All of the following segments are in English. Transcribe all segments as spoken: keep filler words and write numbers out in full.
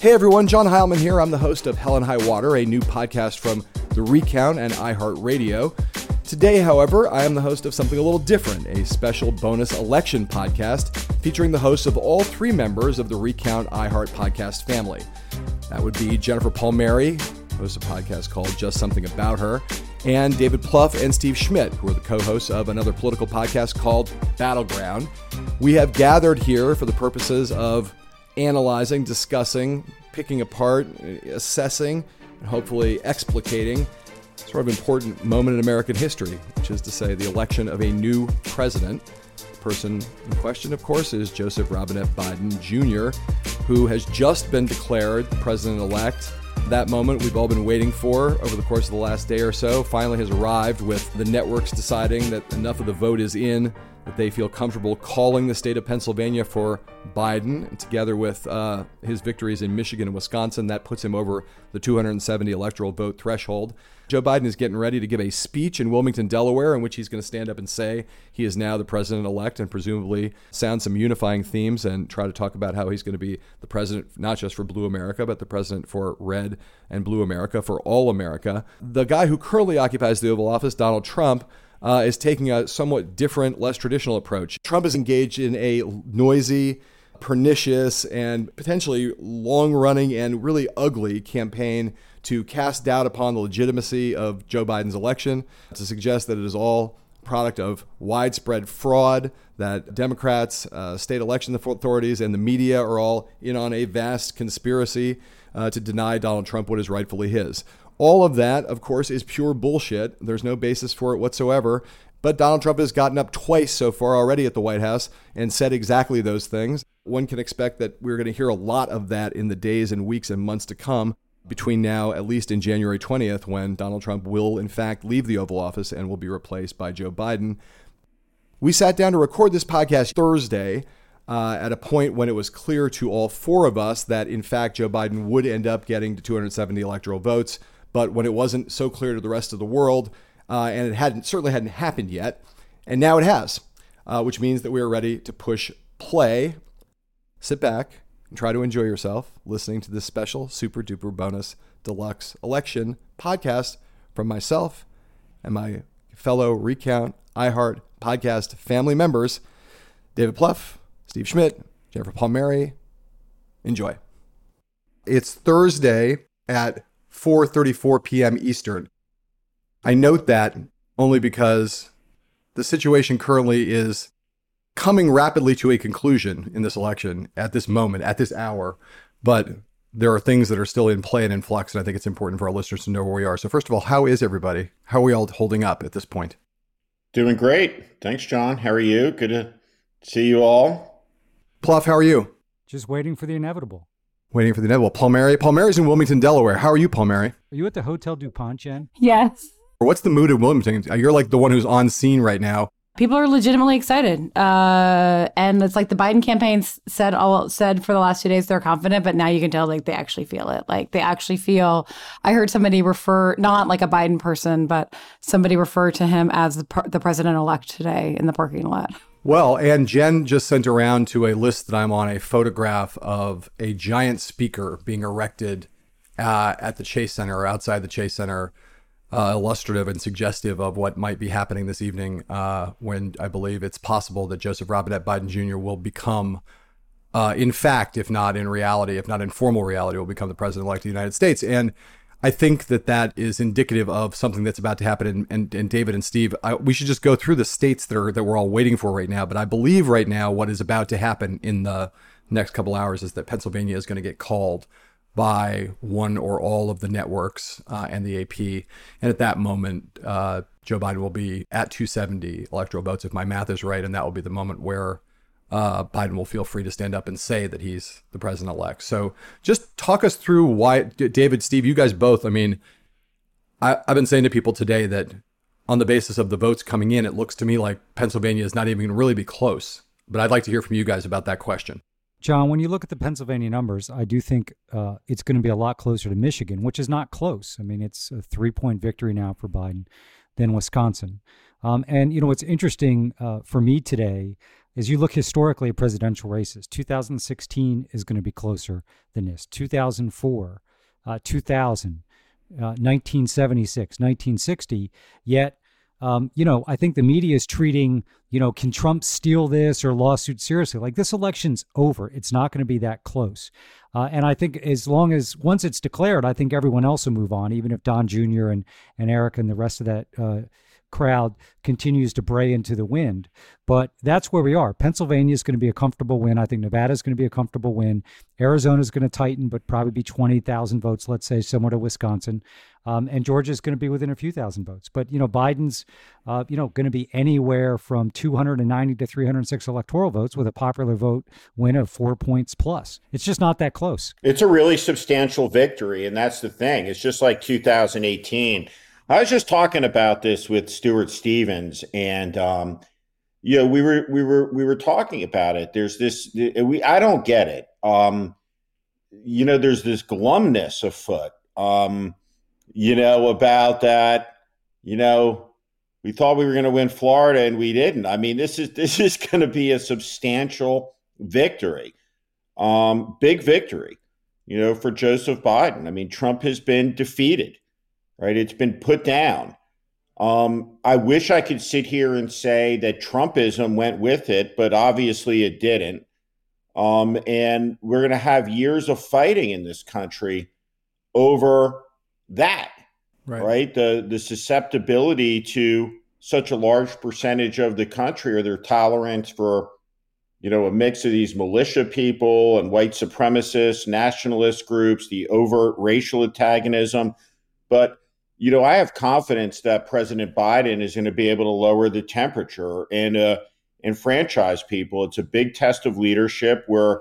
Hey everyone, John Heilemann here. I'm the host of Hell and High Water, a new podcast from The Recount and iHeartRadio. Today, however, I am the host of something a little different, a special bonus election podcast featuring the hosts of all three members of the Recount iHeart podcast family. That would be Jennifer Palmieri, hosts a podcast called Just Something About Her, and David Plouffe and Steve Schmidt, who are the co-hosts of another political podcast called Battleground. We have gathered here for the purposes of analyzing, discussing, picking apart, assessing, and hopefully explicating sort of important moment in American history, which is to say the election of a new president. The person in question, of course, is Joseph Robinette Biden Junior, who has just been declared president-elect. That moment we've all been waiting for over the course of the last day or so finally has arrived, with the networks deciding that enough of the vote is in that they feel comfortable calling the state of Pennsylvania for Biden. And together with uh, his victories in Michigan and Wisconsin, that puts him over the two hundred seventy electoral vote threshold. Joe Biden is getting ready to give a speech in Wilmington, Delaware, in which he's going to stand up and say he is now the president-elect and presumably sound some unifying themes and try to talk about how he's going to be the president not just for blue America, but the president for red and blue America, for all America. The guy who currently occupies the Oval Office, Donald Trump, Uh, is taking a somewhat different, less traditional approach. Trump is engaged in a noisy, pernicious, and potentially long-running and really ugly campaign to cast doubt upon the legitimacy of Joe Biden's election, to suggest that it is all product of widespread fraud, that Democrats, uh, state election authorities, and the media are all in on a vast conspiracy uh, to deny Donald Trump what is rightfully his. All of that, of course, is pure bullshit. There's no basis for it whatsoever. But Donald Trump has gotten up twice so far already at the White House and said exactly those things. One can expect that we're going to hear a lot of that in the days and weeks and months to come, between now, at least in January twentieth, when Donald Trump will, in fact, leave the Oval Office and will be replaced by Joe Biden. We sat down to record this podcast Thursday Uh, at a point when it was clear to all four of us that, in fact, Joe Biden would end up getting the two hundred seventy electoral votes. But when it wasn't so clear to the rest of the world, uh, and it hadn't certainly hadn't happened yet, and now it has, uh, which means that we are ready to push play. Sit back and try to enjoy yourself listening to this special super duper bonus deluxe election podcast from myself and my fellow Recount iHeart podcast family members, David Plouffe, Steve Schmidt, Jennifer Palmieri. Enjoy. It's Thursday at four thirty-four p.m. Eastern. I note that only because the situation currently is coming rapidly to a conclusion in this election at this moment, at this hour. But there are things that are still in play and in flux, and I think it's important for our listeners to know where we are. So first of all, how is everybody? How are we all holding up at this point? Doing great. Thanks, John. How are you? Good to see you all. Plouffe, how are you? Just waiting for the inevitable. Waiting for the inevitable. Palmieri. Palmieri's in Wilmington, Delaware. How are you, Palmieri? Are you at the Hotel DuPont, Jen? Yes. What's the mood in Wilmington? You're like the one who's on scene right now. People are legitimately excited. Uh, and it's like the Biden campaign said all said for the last two days they're confident, but now you can tell like they actually feel it. Like they actually feel. I heard somebody refer, not like a Biden person, but somebody refer to him as the, the president-elect today in the parking lot. Well, and Jen just sent around to a list that I'm on a photograph of a giant speaker being erected uh, at the Chase Center, or outside the Chase Center, uh, illustrative and suggestive of what might be happening this evening uh, when I believe it's possible that Joseph Robinette Biden Junior will become, uh, in fact, if not in reality, if not in formal reality, will become the president-elect of the United States. And I think that that is indicative of something that's about to happen. And, and, and David and Steve, I, we should just go through the states that are that we're all waiting for right now. But I believe right now what is about to happen in the next couple hours is that Pennsylvania is going to get called by one or all of the networks uh, and the A P. And at that moment, uh, Joe Biden will be at two seventy electoral votes, if my math is right. And that will be the moment where uh, Biden will feel free to stand up and say that he's the president-elect. So just talk us through why, David, Steve, you guys both, I mean, I, I've been saying to people today that on the basis of the votes coming in, it looks to me like Pennsylvania is not even going to really be close. But I'd like to hear from you guys about that question. John, when you look at the Pennsylvania numbers, I do think uh, it's going to be a lot closer to Michigan, which is not close. I mean, it's a three-point victory now for Biden than Wisconsin. Um, and, you know, what's interesting uh, for me today is you look historically at presidential races. two thousand sixteen is going to be closer than this. two thousand four, uh, two thousand, uh, nineteen seventy-six, nineteen sixty, yet Um, you know, I think the media is treating, you know, can Trump steal this or lawsuit seriously? Like, this election's over. It's not going to be that close. Uh, and I think as long as once it's declared, I think everyone else will move on, even if Don Junior and, and Eric and the rest of that uh, crowd continues to bray into the wind. But that's where we are. Pennsylvania is going to be a comfortable win. I think Nevada is going to be a comfortable win. Arizona is going to tighten, but probably be twenty thousand votes, let's say, similar to Wisconsin. Um, and Georgia is going to be within a few thousand votes. But, you know, Biden's, uh, you know, going to be anywhere from two hundred ninety to three hundred six electoral votes with a popular vote win of four points plus. It's just not that close. It's a really substantial victory. And that's the thing. It's just like two thousand eighteen. I was just talking about this with Stuart Stevens, and um, you know, we were we were we were talking about it. There's this we I don't get it. Um, you know, there's this glumness afoot. Um, you know about that. You know, we thought we were going to win Florida, and we didn't. I mean, this is this is going to be a substantial victory, um, big victory. You know, for Joseph Biden. I mean, Trump has been defeated. Right. It's been put down. Um, I wish I could sit here and say that Trumpism went with it, but obviously it didn't. Um, and we're going to have years of fighting in this country over that. Right. right? The, the susceptibility to such a large percentage of the country, or their tolerance for, you know, a mix of these militia people and white supremacists, nationalist groups, the overt racial antagonism. But you know, I have confidence that President Biden is going to be able to lower the temperature and uh, enfranchise people. It's a big test of leadership. We're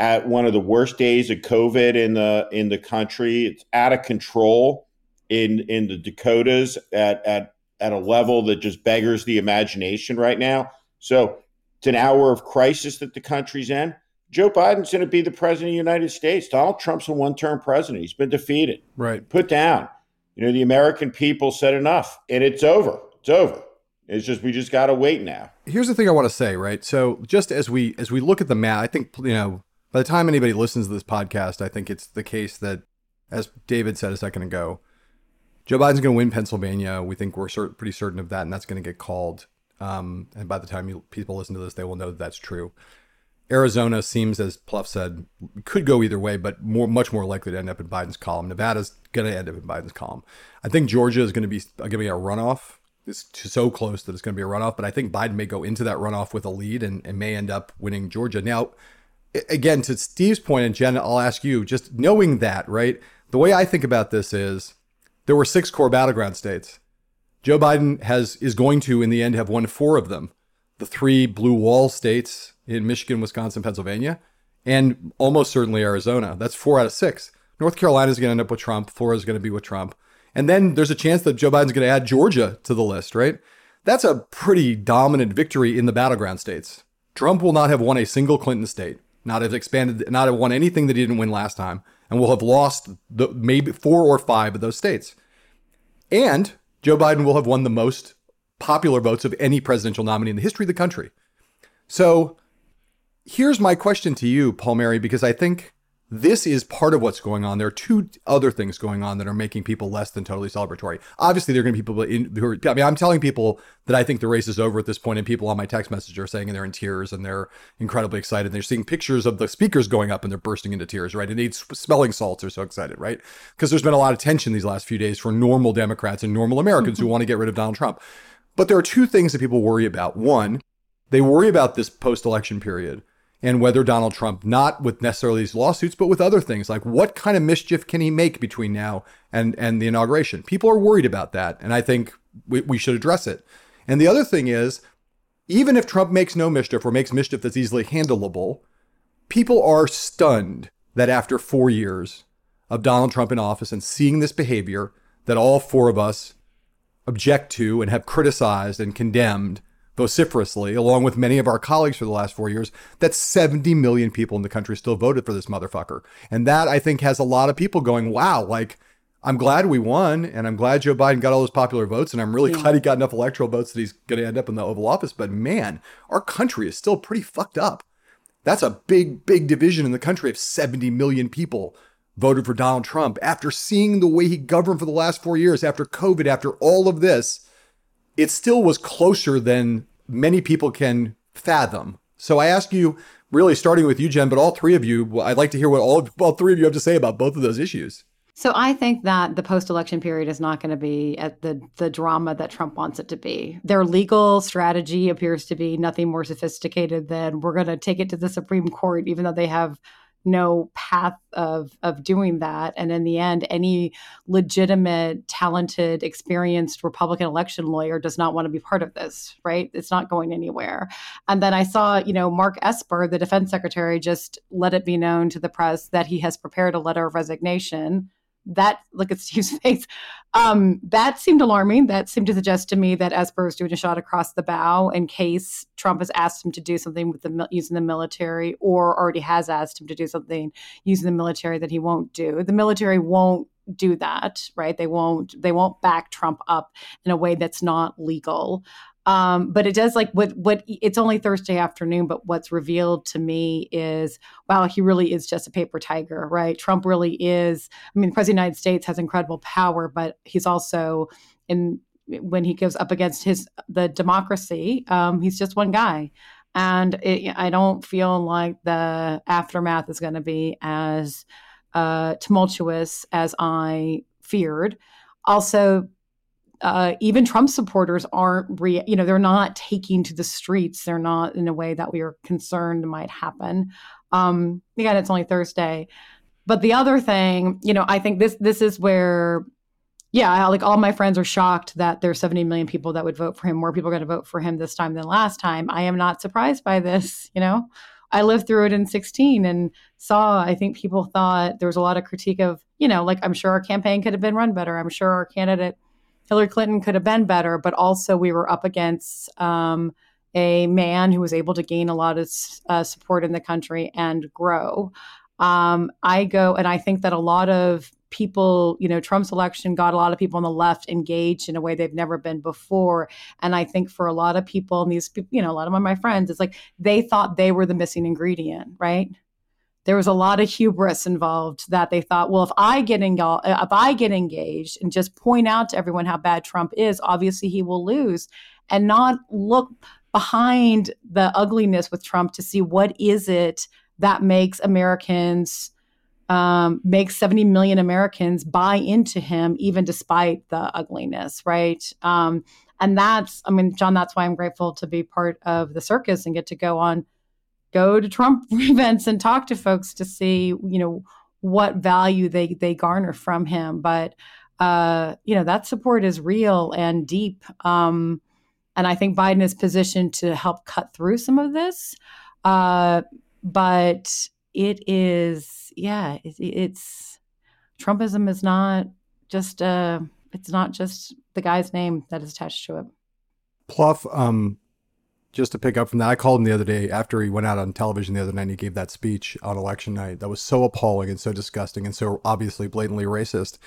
at one of the worst days of COVID in the in the country. It's out of control in in the Dakotas at at at a level that just beggars the imagination right now. So it's an hour of crisis that the country's in. Joe Biden's going to be the president of the United States. Donald Trump's a one-term president. He's been defeated, right? Put down. You know, the American people said enough, and it's over. It's over. It's just, we just got to wait now. Here's the thing I want to say, right? So just as we as we look at the math, I think, you know, by the time anybody listens to this podcast, I think it's the case that, as David said a second ago, Joe Biden's going to win Pennsylvania. We think we're cert- pretty certain of that, and that's going to get called. Um, and by the time you, people listen to this, they will know that that's true. Arizona seems, as Plouffe said, could go either way, but more, much more likely to end up in Biden's column. Nevada's going to end up in Biden's column. I think Georgia is going to be going to be a runoff. It's so close that it's going to be a runoff, but I think Biden may go into that runoff with a lead and, and may end up winning Georgia. Now, again, to Steve's point, and Jen, I'll ask you, just knowing that, right, the way I think about this is there were six core battleground states. Joe Biden has is going to, in the end, have won four of them. The three blue wall states in Michigan, Wisconsin, Pennsylvania, and almost certainly Arizona. That's four out of six. North Carolina is going to end up with Trump. Florida is going to be with Trump. And then there's a chance that Joe Biden's going to add Georgia to the list, right? That's a pretty dominant victory in the battleground states. Trump will not have won a single Clinton state, not have expanded, not have won anything that he didn't win last time, and will have lost the, maybe four or five of those states. And Joe Biden will have won the most popular votes of any presidential nominee in the history of the country. So here's my question to you, Palmieri, because I think this is part of what's going on. There are two other things going on that are making people less than totally celebratory. Obviously, there are going to be people in, who are, I mean, I'm telling people that I think the race is over at this point, and people on my text message are saying they're in tears and they're incredibly excited. They're seeing pictures of the speakers going up and they're bursting into tears, right? And they need smelling salts. They're so excited, right? Because there's been a lot of tension these last few days for normal Democrats and normal Americans who want to get rid of Donald Trump. But there are two things that people worry about. One, they worry about this post-election period and whether Donald Trump, not with necessarily these lawsuits, but with other things, like what kind of mischief can he make between now and, and the inauguration? People are worried about that, and I think we, we should address it. And the other thing is, even if Trump makes no mischief or makes mischief that's easily handleable, people are stunned that after four years of Donald Trump in office and seeing this behavior that all four of us object to and have criticized and condemned vociferously, along with many of our colleagues for the last four years, that seventy million people in the country still voted for this motherfucker. And that, I think, has a lot of people going, wow, like, I'm glad we won, and I'm glad Joe Biden got all those popular votes, and I'm really yeah. glad he got enough electoral votes that he's going to end up in the Oval Office. But man, our country is still pretty fucked up. That's a big, big division in the country if seventy million people voted for Donald Trump. After seeing the way he governed for the last four years, after COVID, after all of this, it still was closer than many people can fathom. So I ask you, really starting with you, Jen, but all three of you, I'd like to hear what all, all three of you have to say about both of those issues. So I think that the post-election period is not going to be at the, the drama that Trump wants it to be. Their legal strategy appears to be nothing more sophisticated than we're going to take it to the Supreme Court, even though they have no path of of doing that. And in the end, any legitimate, talented, experienced Republican election lawyer does not want to be part of this, right? It's not going anywhere. And then I saw, you know, Mark Esper, the defense secretary, just let it be known to the press that he has prepared a letter of resignation. That, look at Steve's face, um, that seemed alarming. That seemed to suggest to me that Esper is doing a shot across the bow in case Trump has asked him to do something with the using the military, or already has asked him to do something using the military that he won't do. The military won't do that, right? They won't, they won't back Trump up in a way that's not legal. Um, but it does, like, what, what, it's only Thursday afternoon, but what's revealed to me is, wow, he really is just a paper tiger, right? Trump really is, I mean, the president of the United States has incredible power, but he's also, in when he goes up against his, the democracy, um, he's just one guy. And it, I don't feel like the aftermath is going to be as uh, tumultuous as I feared. Also, Uh, even Trump supporters aren't, re- you know, they're not taking to the streets. They're not in a way that we are concerned might happen. Um, again, it's only Thursday. But the other thing, you know, I think this this is where, yeah, like all my friends are shocked that there's seventy million people that would vote for him. More people are going to vote for him this time than last time. I am not surprised by this, you know. I lived through it in sixteen and saw, I think people thought there was a lot of critique of, you know, like, I'm sure our campaign could have been run better. I'm sure our candidate Hillary Clinton could have been better, but also we were up against um, a man who was able to gain a lot of uh, support in the country and grow. Um, I go, and I think that a lot of people, you know, Trump's election got a lot of people on the left engaged in a way they've never been before. And I think for a lot of people, and these, you know, a lot of my friends, it's like they thought they were the missing ingredient, right? There was a lot of hubris involved that they thought, well, if I get engol- if I get engaged and just point out to everyone how bad Trump is, obviously he will lose, and not look behind the ugliness with Trump to see what is it that makes Americans, um, makes seventy million Americans buy into him, even despite the ugliness, right? Um, and that's, I mean, John, that's why I'm grateful to be part of the circus and get to go on go to Trump events and talk to folks to see, you know, what value they, they garner from him. But, uh, you know, that support is real and deep. Um, and I think Biden is positioned to help cut through some of this. Uh, but it is, yeah, it, it's, Trumpism is not just, uh, it's not just the guy's name that is attached to it. Plouffe, um, just to pick up from that, I called him the other day after he went out on television the other night and he gave that speech on election night that was so appalling and so disgusting and so obviously blatantly racist.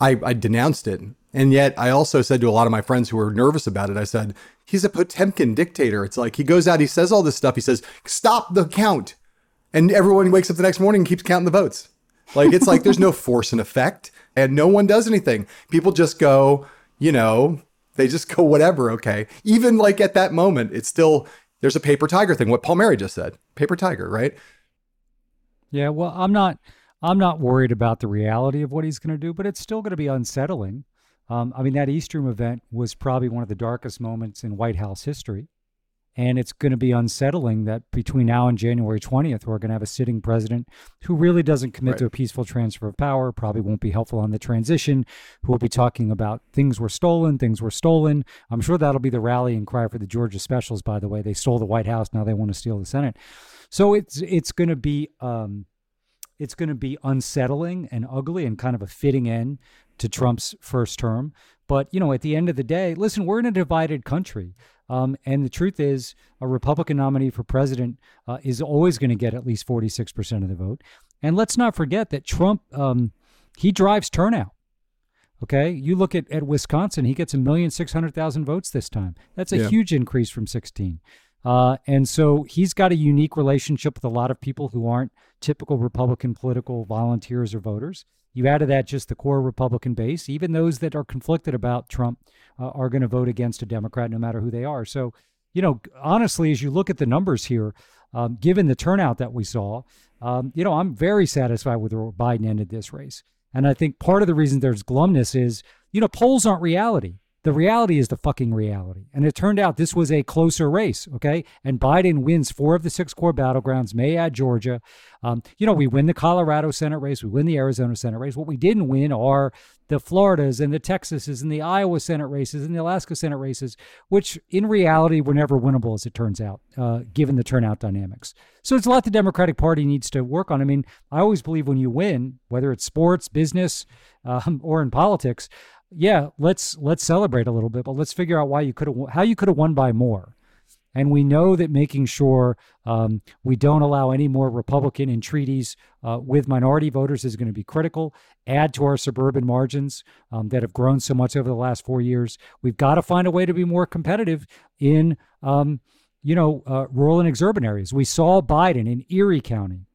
I, I denounced it. And yet I also said to a lot of my friends who were nervous about it, I said, he's a Potemkin dictator. It's like he goes out, he says all this stuff. He says, stop the count. And everyone wakes up the next morning and keeps counting the votes. Like, it's like there's no force in effect and no one does anything. People just go, you know, they just go, whatever, okay. Even like at that moment, it's still, there's a paper tiger thing, what Palmieri just said, paper tiger, right? Yeah, well, I'm not I'm not worried about the reality of what he's going to do, but it's still going to be unsettling. Um, I mean, that East Room event was probably one of the darkest moments in White House history. And it's going to be unsettling that between now and January twentieth, we're going to have a sitting president who really doesn't commit right. to a peaceful transfer of power, probably won't be helpful on the transition, who will be talking about things were stolen, things were stolen. I'm sure that'll be the rallying cry for the Georgia specials, by the way. They stole the White House, now they want to steal the Senate. So it's it's going to be um, it's going to be unsettling and ugly and kind of a fitting end to Trump's first term. But, you know, at the end of the day, listen, we're in a divided country. Um, and the truth is, a Republican nominee for president uh, is always going to get at least forty-six percent of the vote. And let's not forget that Trump, um, he drives turnout. Okay, you look at, at Wisconsin, he gets one million six hundred thousand votes this time. That's a yeah. huge increase from sixteen. Uh, and so he's got a unique relationship with a lot of people who aren't typical Republican political volunteers or voters. You add to that just the core Republican base. Even those that are conflicted about Trump uh, are going to vote against a Democrat no matter who they are. So, you know, honestly, as you look at the numbers here, um, given the turnout that we saw, um, you know, I'm very satisfied with where Biden ended this race. And I think part of the reason there's glumness is, you know, polls aren't reality. The reality is the fucking reality. And it turned out this was a closer race, okay? And Biden wins four of the six core battlegrounds, may add Georgia. Um, you know, we win the Colorado Senate race. We win the Arizona Senate race. What we didn't win are the Floridas and the Texases and the Iowa Senate races and the Alaska Senate races, which in reality were never winnable, as it turns out, uh, given the turnout dynamics. So it's a lot the Democratic Party needs to work on. I mean, I always believe when you win, whether it's sports, business, um, or in politics, yeah, let's let's celebrate a little bit, but let's figure out why you could have how you could have won by more. And we know that making sure um, we don't allow any more Republican entreaties uh, with minority voters is going to be critical. Add to our suburban margins um, that have grown so much over the last four years. We've got to find a way to be more competitive in, um, you know, uh, rural and exurban areas. We saw Biden in Erie County,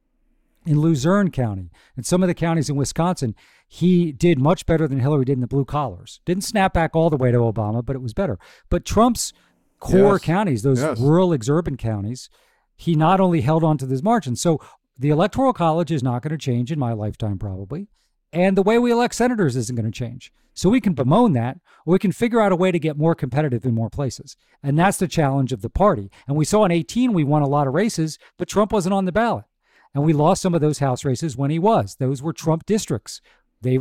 in Luzerne County, and some of the counties in Wisconsin. He did much better than Hillary did in the blue collars. Didn't snap back all the way to Obama, but it was better. But Trump's core yes. counties, those yes. rural exurban counties, he not only held on to this margin. So the Electoral College is not going to change in my lifetime, probably. And the way we elect senators isn't going to change. So we can bemoan that, or we can figure out a way to get more competitive in more places. And that's the challenge of the party. And we saw in eighteen, we won a lot of races, but Trump wasn't on the ballot. And we lost some of those House races when he was. Those were Trump districts. They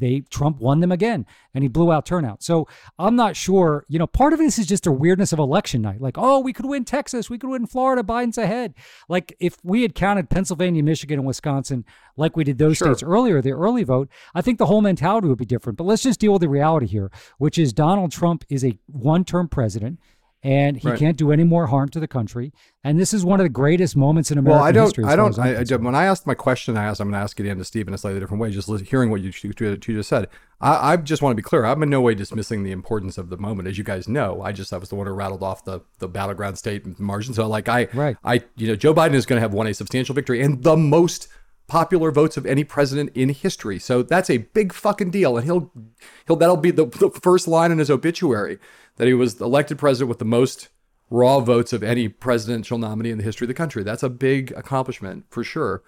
they Trump won them again, and he blew out turnout. So I'm not sure. You know, part of this is just a weirdness of election night. Like, oh, we could win Texas. We could win Florida. Biden's ahead. Like, if we had counted Pennsylvania, Michigan, and Wisconsin like we did those sure. states earlier, the early vote, I think the whole mentality would be different. But let's just deal with the reality here, which is Donald Trump is a one-term president. And he right. can't do any more harm to the country. And this is one of the greatest moments in American well, I don't, history. I don't. I, I, when I asked my question, I asked. I'm going to ask it again to Steve in a slightly different way. Just hearing what you, you just said, I, I just want to be clear. I'm in no way dismissing the importance of the moment, as you guys know. I just I was the one who rattled off the the battleground state margin. So like I, right. I, you know, Joe Biden is going to have won a substantial victory and the most popular votes of any president in history. So that's a big fucking deal. And he'll, he'll that'll be the, the first line in his obituary, that he was elected president with the most raw votes of any presidential nominee in the history of the country. That's a big accomplishment for sure.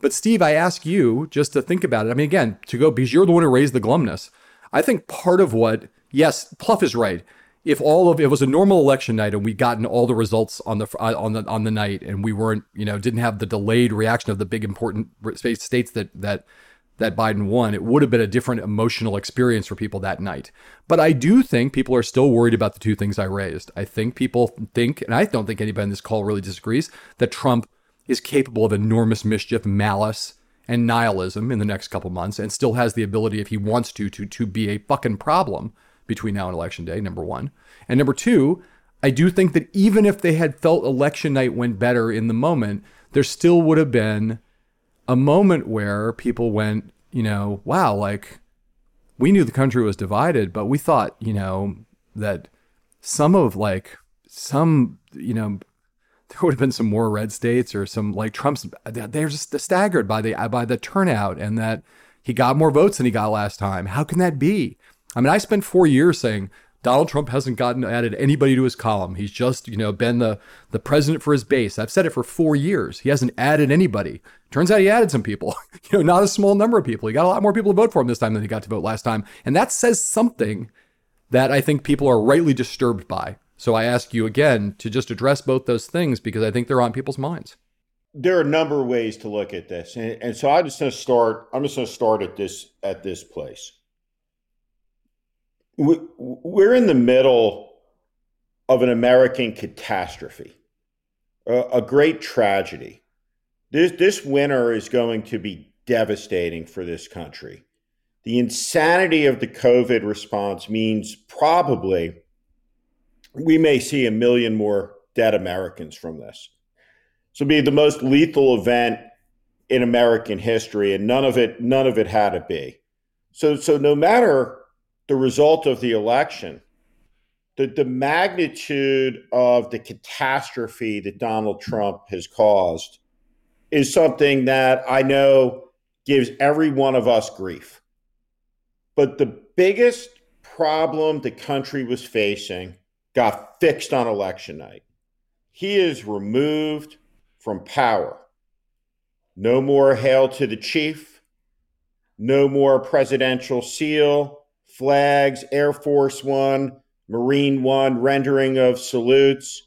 But Steve, I ask you just to think about it. I mean, again, to go, because you're the one who raised the glumness. I think part of what, yes, Plouffe is right. If all of it was a normal election night and we gotten all the results on the on the on the night, and we weren't, you know, didn't have the delayed reaction of the big important states that that that Biden won, it would have been a different emotional experience for people that night. But I do think people are still worried about the two things I raised. I think people think, and I don't think anybody in this call really disagrees, that Trump is capable of enormous mischief, malice, and nihilism in the next couple months, and still has the ability, if he wants to, to to be a fucking problem between now and election day, number one. And number two, I do think that even if they had felt election night went better in the moment, there still would have been a moment where people went, you know, wow, like, we knew the country was divided, but we thought, you know, that some of like some, you know, there would have been some more red states or some like Trump's, they're just staggered by the by the turnout, and that he got more votes than he got last time. How can that be? I mean, I spent four years saying Donald Trump hasn't gotten added anybody to his column. He's just, you know, been the, the president for his base. I've said it for four years. He hasn't added anybody. Turns out he added some people, you know, not a small number of people. He got a lot more people to vote for him this time than he got to vote last time. And that says something that I think people are rightly disturbed by. So I ask you again to just address both those things, because I think they're on people's minds. There are a number of ways to look at this. And, and so I'm just going to start, I'm just going to start at this, at this place. We, we're in the middle of an American catastrophe, a, a great tragedy. This, this winter is going to be devastating for this country. The insanity of the COVID response means probably we may see a million more dead Americans from this. This will be the most lethal event in American history, and none of it, none of it had to be. So, so no matter the result of the election, the, the magnitude of the catastrophe that Donald Trump has caused is something that I know gives every one of us grief. But the biggest problem the country was facing got fixed on election night. He is removed from power. No more hail to the chief, no more presidential seal, flags, Air Force One, Marine One, rendering of salutes,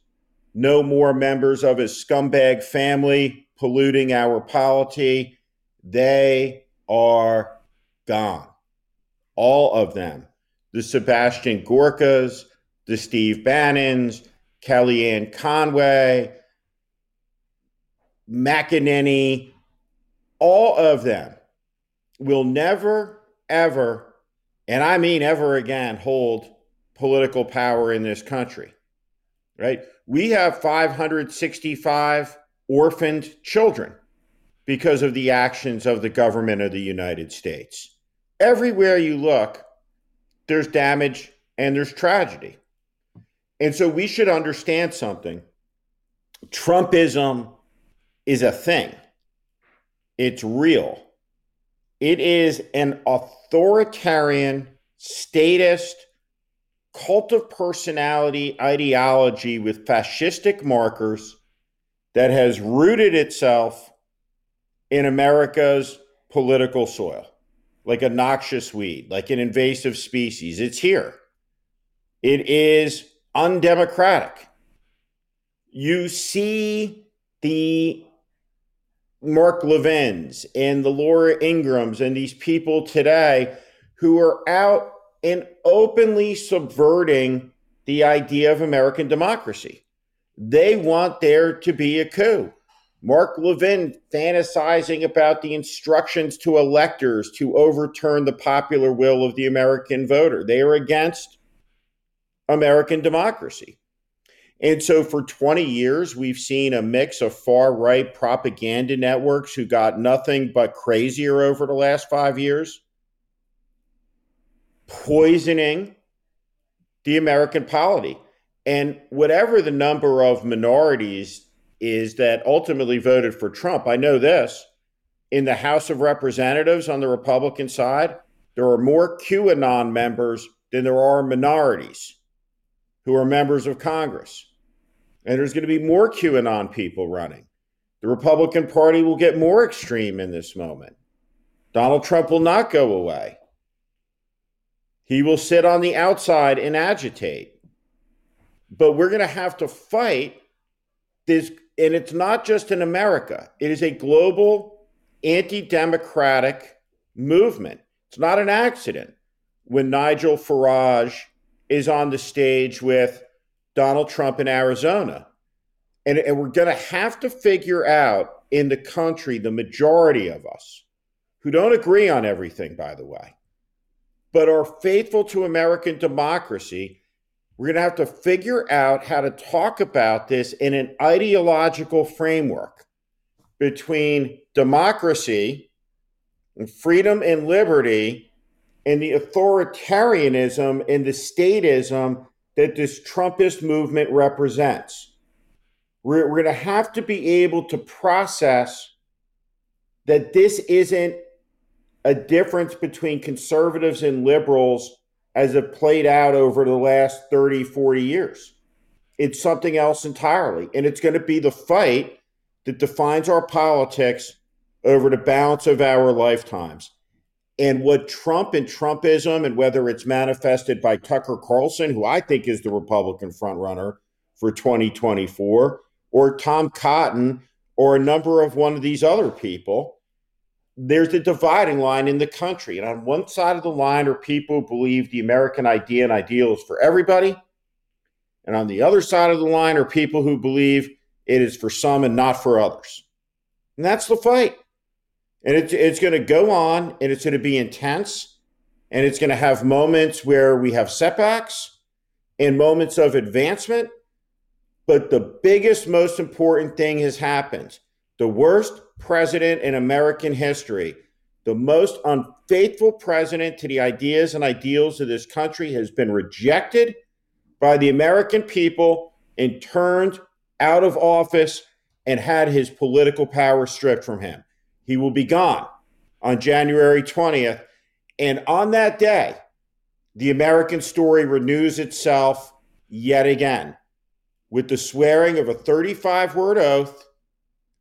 no more members of his scumbag family polluting our polity. They are gone. All of them. The Sebastian Gorkas, the Steve Bannons, Kellyanne Conway, McEnany, all of them will never, ever, and I mean ever again, hold political power in this country, right? We have five hundred sixty-five orphaned children because of the actions of the government of the United States. Everywhere you look, there's damage and there's tragedy. And so we should understand something. Trumpism is a thing. It's real. It is an authoritarian, statist, cult of personality ideology with fascistic markers that has rooted itself in America's political soil, like a noxious weed, like an invasive species. It's here. It is undemocratic. You see the Mark Levins and the Laura Ingrams and these people today who are out and openly subverting the idea of American democracy. They want there to be a coup. Mark Levin fantasizing about the instructions to electors to overturn the popular will of the American voter. They are against American democracy. And so for twenty years, we've seen a mix of far-right propaganda networks who got nothing but crazier over the last five years, poisoning the American polity. And whatever the number of minorities is that ultimately voted for Trump, I know this, in the House of Representatives on the Republican side, there are more QAnon members than there are minorities who are members of Congress. And there's going to be more QAnon people running. The Republican Party will get more extreme in this moment. Donald Trump will not go away. He will sit on the outside and agitate. But we're going to have to fight this. And it's not just in America. It is a global anti-democratic movement. It's not an accident when Nigel Farage is on the stage with Donald Trump in Arizona. And, and we're going to have to figure out in the country, the majority of us, who don't agree on everything, by the way, but are faithful to American democracy, we're going to have to figure out how to talk about this in an ideological framework between democracy and freedom and liberty and the authoritarianism and the statism that this Trumpist movement represents. We're, we're going to have to be able to process that this isn't a difference between conservatives and liberals as it played out over the last thirty, forty years. It's something else entirely. And it's going to be the fight that defines our politics over the balance of our lifetimes. And what Trump and Trumpism, and whether it's manifested by Tucker Carlson, who I think is the Republican frontrunner for twenty twenty-four, or Tom Cotton, or a number of one of these other people, there's a dividing line in the country. And on one side of the line are people who believe the American idea and ideal is for everybody. And on the other side of the line are people who believe it is for some and not for others. And that's the fight. And it's, it's going to go on, and it's going to be intense, and it's going to have moments where we have setbacks and moments of advancement. But the biggest, most important thing has happened. The worst president in American history, the most unfaithful president to the ideas and ideals of this country, has been rejected by the American people and turned out of office and had his political power stripped from him. He will be gone on January twentieth. And on that day, the American story renews itself yet again. With the swearing of a thirty-five word oath,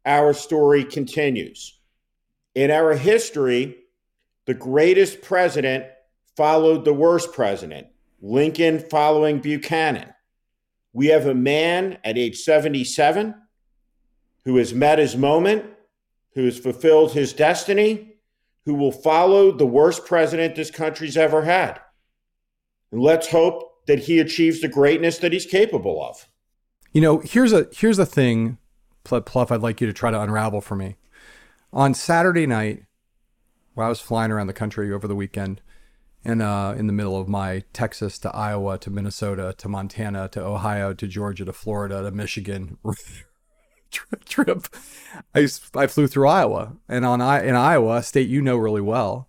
our story continues. In our history, the greatest president followed the worst president, Lincoln following Buchanan. We have a man at age seventy-seven who has met his moment, who has fulfilled his destiny, who will follow the worst president this country's ever had. And let's hope that he achieves the greatness that he's capable of. You know, here's a here's a thing, Plouffe, I'd like you to try to unravel for me. On Saturday night, while I was flying around the country over the weekend, and uh, in the middle of my Texas to Iowa to Minnesota to Montana to Ohio to Georgia to Florida to Michigan trip, I, I flew through Iowa, and on I in Iowa, a state you know really well,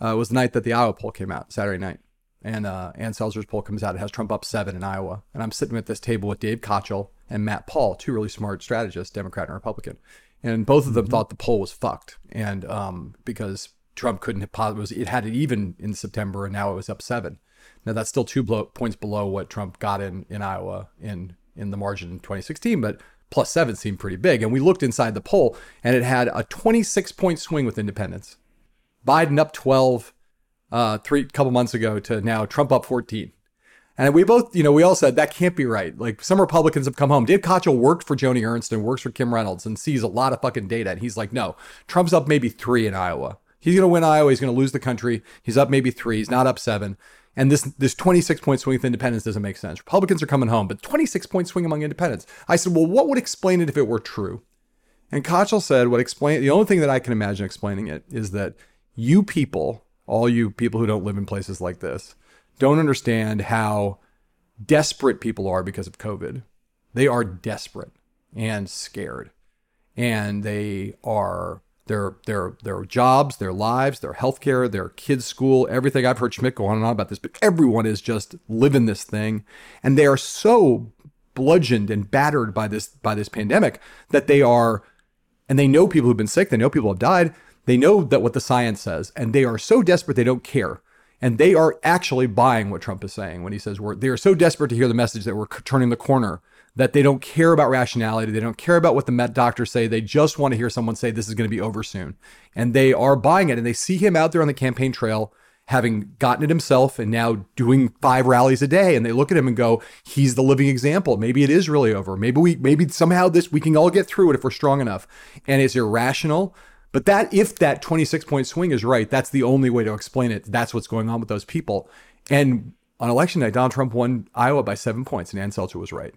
uh, was the night that the Iowa poll came out, Saturday night, and uh, Ann Seltzer's poll comes out. It has Trump up seven in Iowa, and I'm sitting at this table with Dave Kochel and Matt Paul, two really smart strategists, Democrat and Republican, and both of them mm-hmm. thought the poll was fucked, and um, because Trump couldn't have positive, it had it even in September, and now it was up seven. Now that's still two blow, points below what Trump got in in Iowa in in the margin in twenty sixteen, but plus seven seemed pretty big. And we looked inside the poll, and it had a twenty-six point swing with independents. Biden up twelve, uh, three couple months ago, to now Trump up fourteen. And we both, you know, we all said that can't be right. Like, some Republicans have come home. Dave Kochel worked for Joni Ernst and works for Kim Reynolds and sees a lot of fucking data. And he's like, no, Trump's up maybe three in Iowa. He's going to win Iowa. He's going to lose the country. He's up maybe three. He's not up seven. And this this twenty-six point swing with independents doesn't make sense. Republicans are coming home, but twenty-six point swing among independents. I said, well, what would explain it if it were true? And Kochel said, what explain the only thing that I can imagine explaining it is that you people, all you people who don't live in places like this, don't understand how desperate people are because of COVID. They are desperate and scared, and they are. Their their their jobs, their lives, their healthcare, their kids' school, everything. I've heard Schmidt go on and on about this, but everyone is just living this thing, and they are so bludgeoned and battered by this by this pandemic that they are, and they know people who've been sick, they know people have died, they know that what the science says, and they are so desperate they don't care, and they are actually buying what Trump is saying when he says we're. They are so desperate to hear the message that we're turning the corner, that they don't care about rationality. They don't care about what the med doctors say. They just want to hear someone say this is going to be over soon. And they are buying it. And they see him out there on the campaign trail, having gotten it himself and now doing five rallies a day. And they look at him and go, he's the living example. Maybe it is really over. Maybe we, maybe somehow this, we can all get through it if we're strong enough. And it's irrational. But that, if that twenty-six point swing is right, that's the only way to explain it. That's what's going on with those people. And on election night, Donald Trump won Iowa by seven points. And Ann Seltzer was right.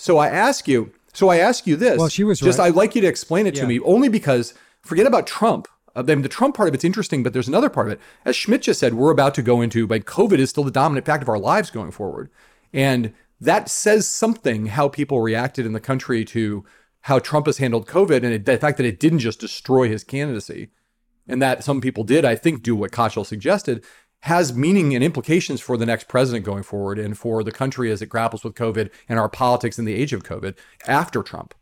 So I ask you, so I ask you this, well, she was just, right. I'd like you to explain it yeah. to me, only because forget about Trump. I mean, the Trump part of it's interesting, but there's another part of it. As Schmidt just said, we're about to go into, but COVID is still the dominant fact of our lives going forward. And that says something, how people reacted in the country to how Trump has handled COVID, and it, the fact that it didn't just destroy his candidacy, and that some people did, I think, do what Kochel suggested, has meaning and implications for the next president going forward and for the country as it grapples with COVID and our politics in the age of COVID after Trump.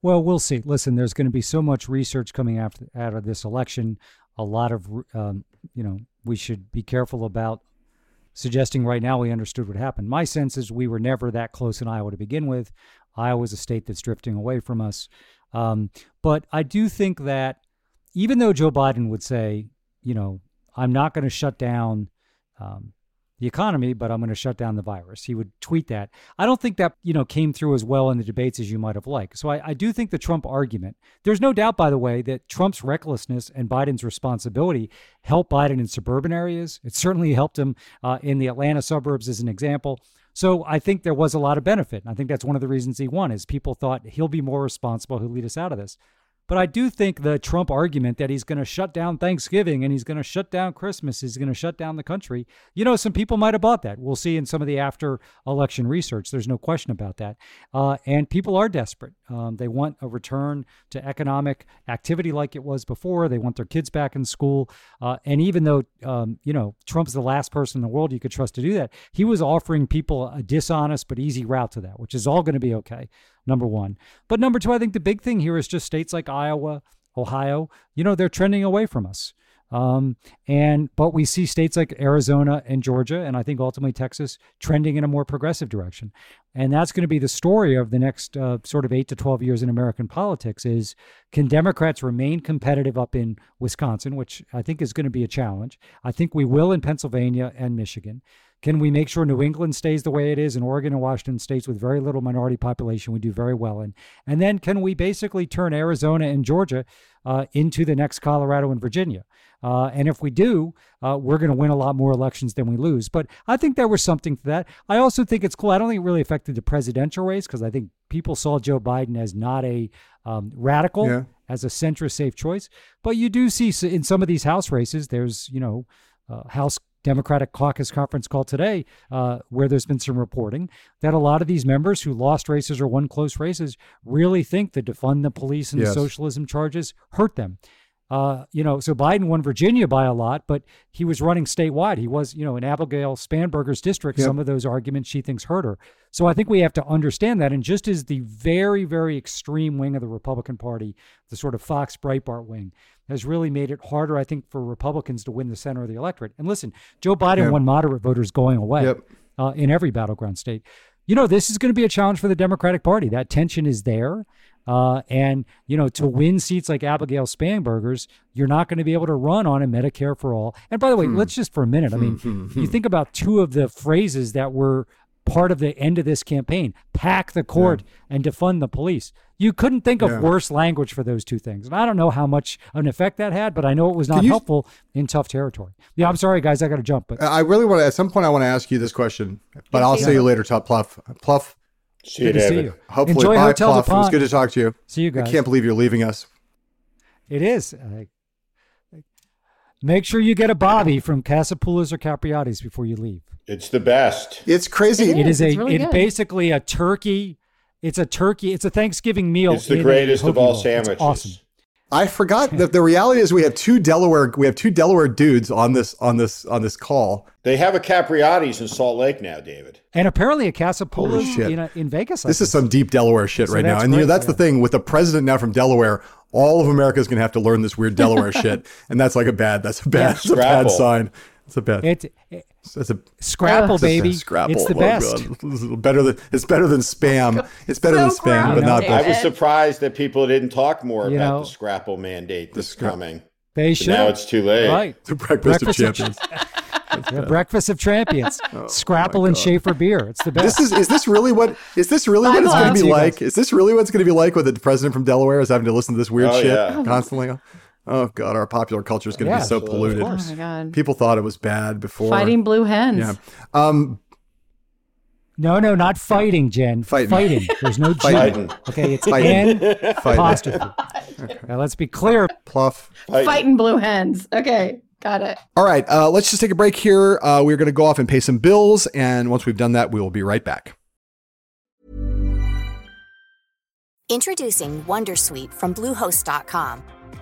Well, we'll see. Listen, there's going to be so much research coming after, out of this election. A lot of, um, you know, we should be careful about suggesting right now we understood what happened. My sense is we were never that close in Iowa to begin with. Iowa is a state that's drifting away from us. Um, but I do think that even though Joe Biden would say, you know, I'm not going to shut down um, the economy, but I'm going to shut down the virus. He would tweet that. I don't think that, you know, came through as well in the debates as you might have liked. So I, I do think the Trump argument, there's no doubt, by the way, that Trump's recklessness and Biden's responsibility helped Biden in suburban areas. It certainly helped him uh, in the Atlanta suburbs as an example. So I think there was a lot of benefit. And I think that's one of the reasons he won, is people thought he'll be more responsible, he'll lead us out of this. But I do think the Trump argument that he's going to shut down Thanksgiving and he's going to shut down Christmas, he's going to shut down the country, you know, some people might have bought that. We'll see in some of the after-election research. There's no question about that. Uh, and people are desperate. Um, they want a return to economic activity like it was before. They want their kids back in school. Uh, and even though, um, you know, Trump's the last person in the world you could trust to do that, he was offering people a dishonest but easy route to that, which is all going to be okay. Number one. But number two, I think the big thing here is just states like Iowa, Ohio, you know, they're trending away from us. Um, and but we see states like Arizona and Georgia, and I think ultimately Texas, trending in a more progressive direction. And that's going to be the story of the next uh, sort of eight to twelve years in American politics, is can Democrats remain competitive up in Wisconsin, which I think is going to be a challenge. I think we will in Pennsylvania and Michigan. Can we make sure New England stays the way it is, and Oregon and Washington, states with very little minority population, we do very well in? And then can we basically turn Arizona and Georgia uh, into the next Colorado and Virginia? Uh, and if we do, uh, we're going to win a lot more elections than we lose. But I think there was something to that. I also think it's cool. I don't think it really affected the presidential race, because I think people saw Joe Biden as not a um, radical, yeah. as a centrist safe choice. But you do see in some of these House races, there's, you know, uh, House Democratic Caucus conference call today, uh, where there's been some reporting that a lot of these members who lost races or won close races really think that defund the police and yes. the socialism charges hurt them. Uh, you know, so Biden won Virginia by a lot, but he was running statewide. He was, you know, in Abigail Spanberger's district, yep. some of those arguments she thinks hurt her. So I think we have to understand that. And just as the very, very extreme wing of the Republican Party, the sort of Fox Breitbart wing, has really made it harder, I think, for Republicans to win the center of the electorate. And listen, Joe Biden yep. won moderate voters going away yep. uh, in every battleground state. You know, this is going to be a challenge for the Democratic Party. That tension is there. Uh, and, you know, to win seats like Abigail Spanberger's, you're not going to be able to run on a Medicare for all. And by the way, hmm. let's just for a minute, I mean, you think about two of the phrases that were part of the end of this campaign: pack the court yeah. and defund the police. You couldn't think of yeah. worse language for those two things. And I don't know how much an effect that had, but I know it was not you, helpful in tough territory. Yeah, I'm sorry, guys, I got to jump. But I really want to, at some point, I want to ask you this question, but yeah, I'll yeah. see you later, Top Plouffe. Plouffe, see you, David. See you. Hopefully, enjoy bye, Plouffe. It was good to talk to you. See you guys. I can't believe you're leaving us. It is. Uh, Make sure you get a Bobby from Casapoulas or Capriati's before you leave. It's the best. It's crazy. It is, it is a, it's really it basically a turkey. It's a turkey. It's a Thanksgiving meal. It's the greatest of all sandwiches. It's awesome. I forgot that the reality is we have two Delaware. We have two Delaware dudes on this on this on this call. They have a Capriati's in Salt Lake now, David, and apparently a Casapoulas in a, in Vegas. This is some deep Delaware shit so right now, and you know, that's the thing with the president now from Delaware. All of America is going to have to learn this weird Delaware shit, and that's like a bad. That's a bad. That's a bad sign. It's a bad. It's, it's a Scrapple, it's baby. A Scrapple. It's the oh, best. God. Better than it's better than spam. It's better so than spam, but not. I was surprised that people didn't talk more you about know, the Scrapple mandate that's the, coming. They should. Now it's too late. Right. The breakfast, breakfast of champions. The breakfast of champions. Oh, Scrapple and Schaefer beer. It's the best. This is is this really what is this really what it's going to be like? Is this really what it's going to be like with the president from Delaware is having to listen to this weird oh, shit yeah. constantly? Oh, God, our popular culture is going to yeah, be so polluted. Oh, my God. People thought it was bad before. Fighting blue hens. Yeah. Um, no, no, not fighting, Jen. Fighting. Fighting. There's no G. Fighting. Okay, it's N apostrophe. Okay. Now, let's be clear. Plouffe. Fighting. Fighting blue hens. Okay, got it. All right, uh, let's just take a break here. Uh, we're going to go off and pay some bills. And once we've done that, we will be right back. Introducing WonderSuite from Bluehost dot com.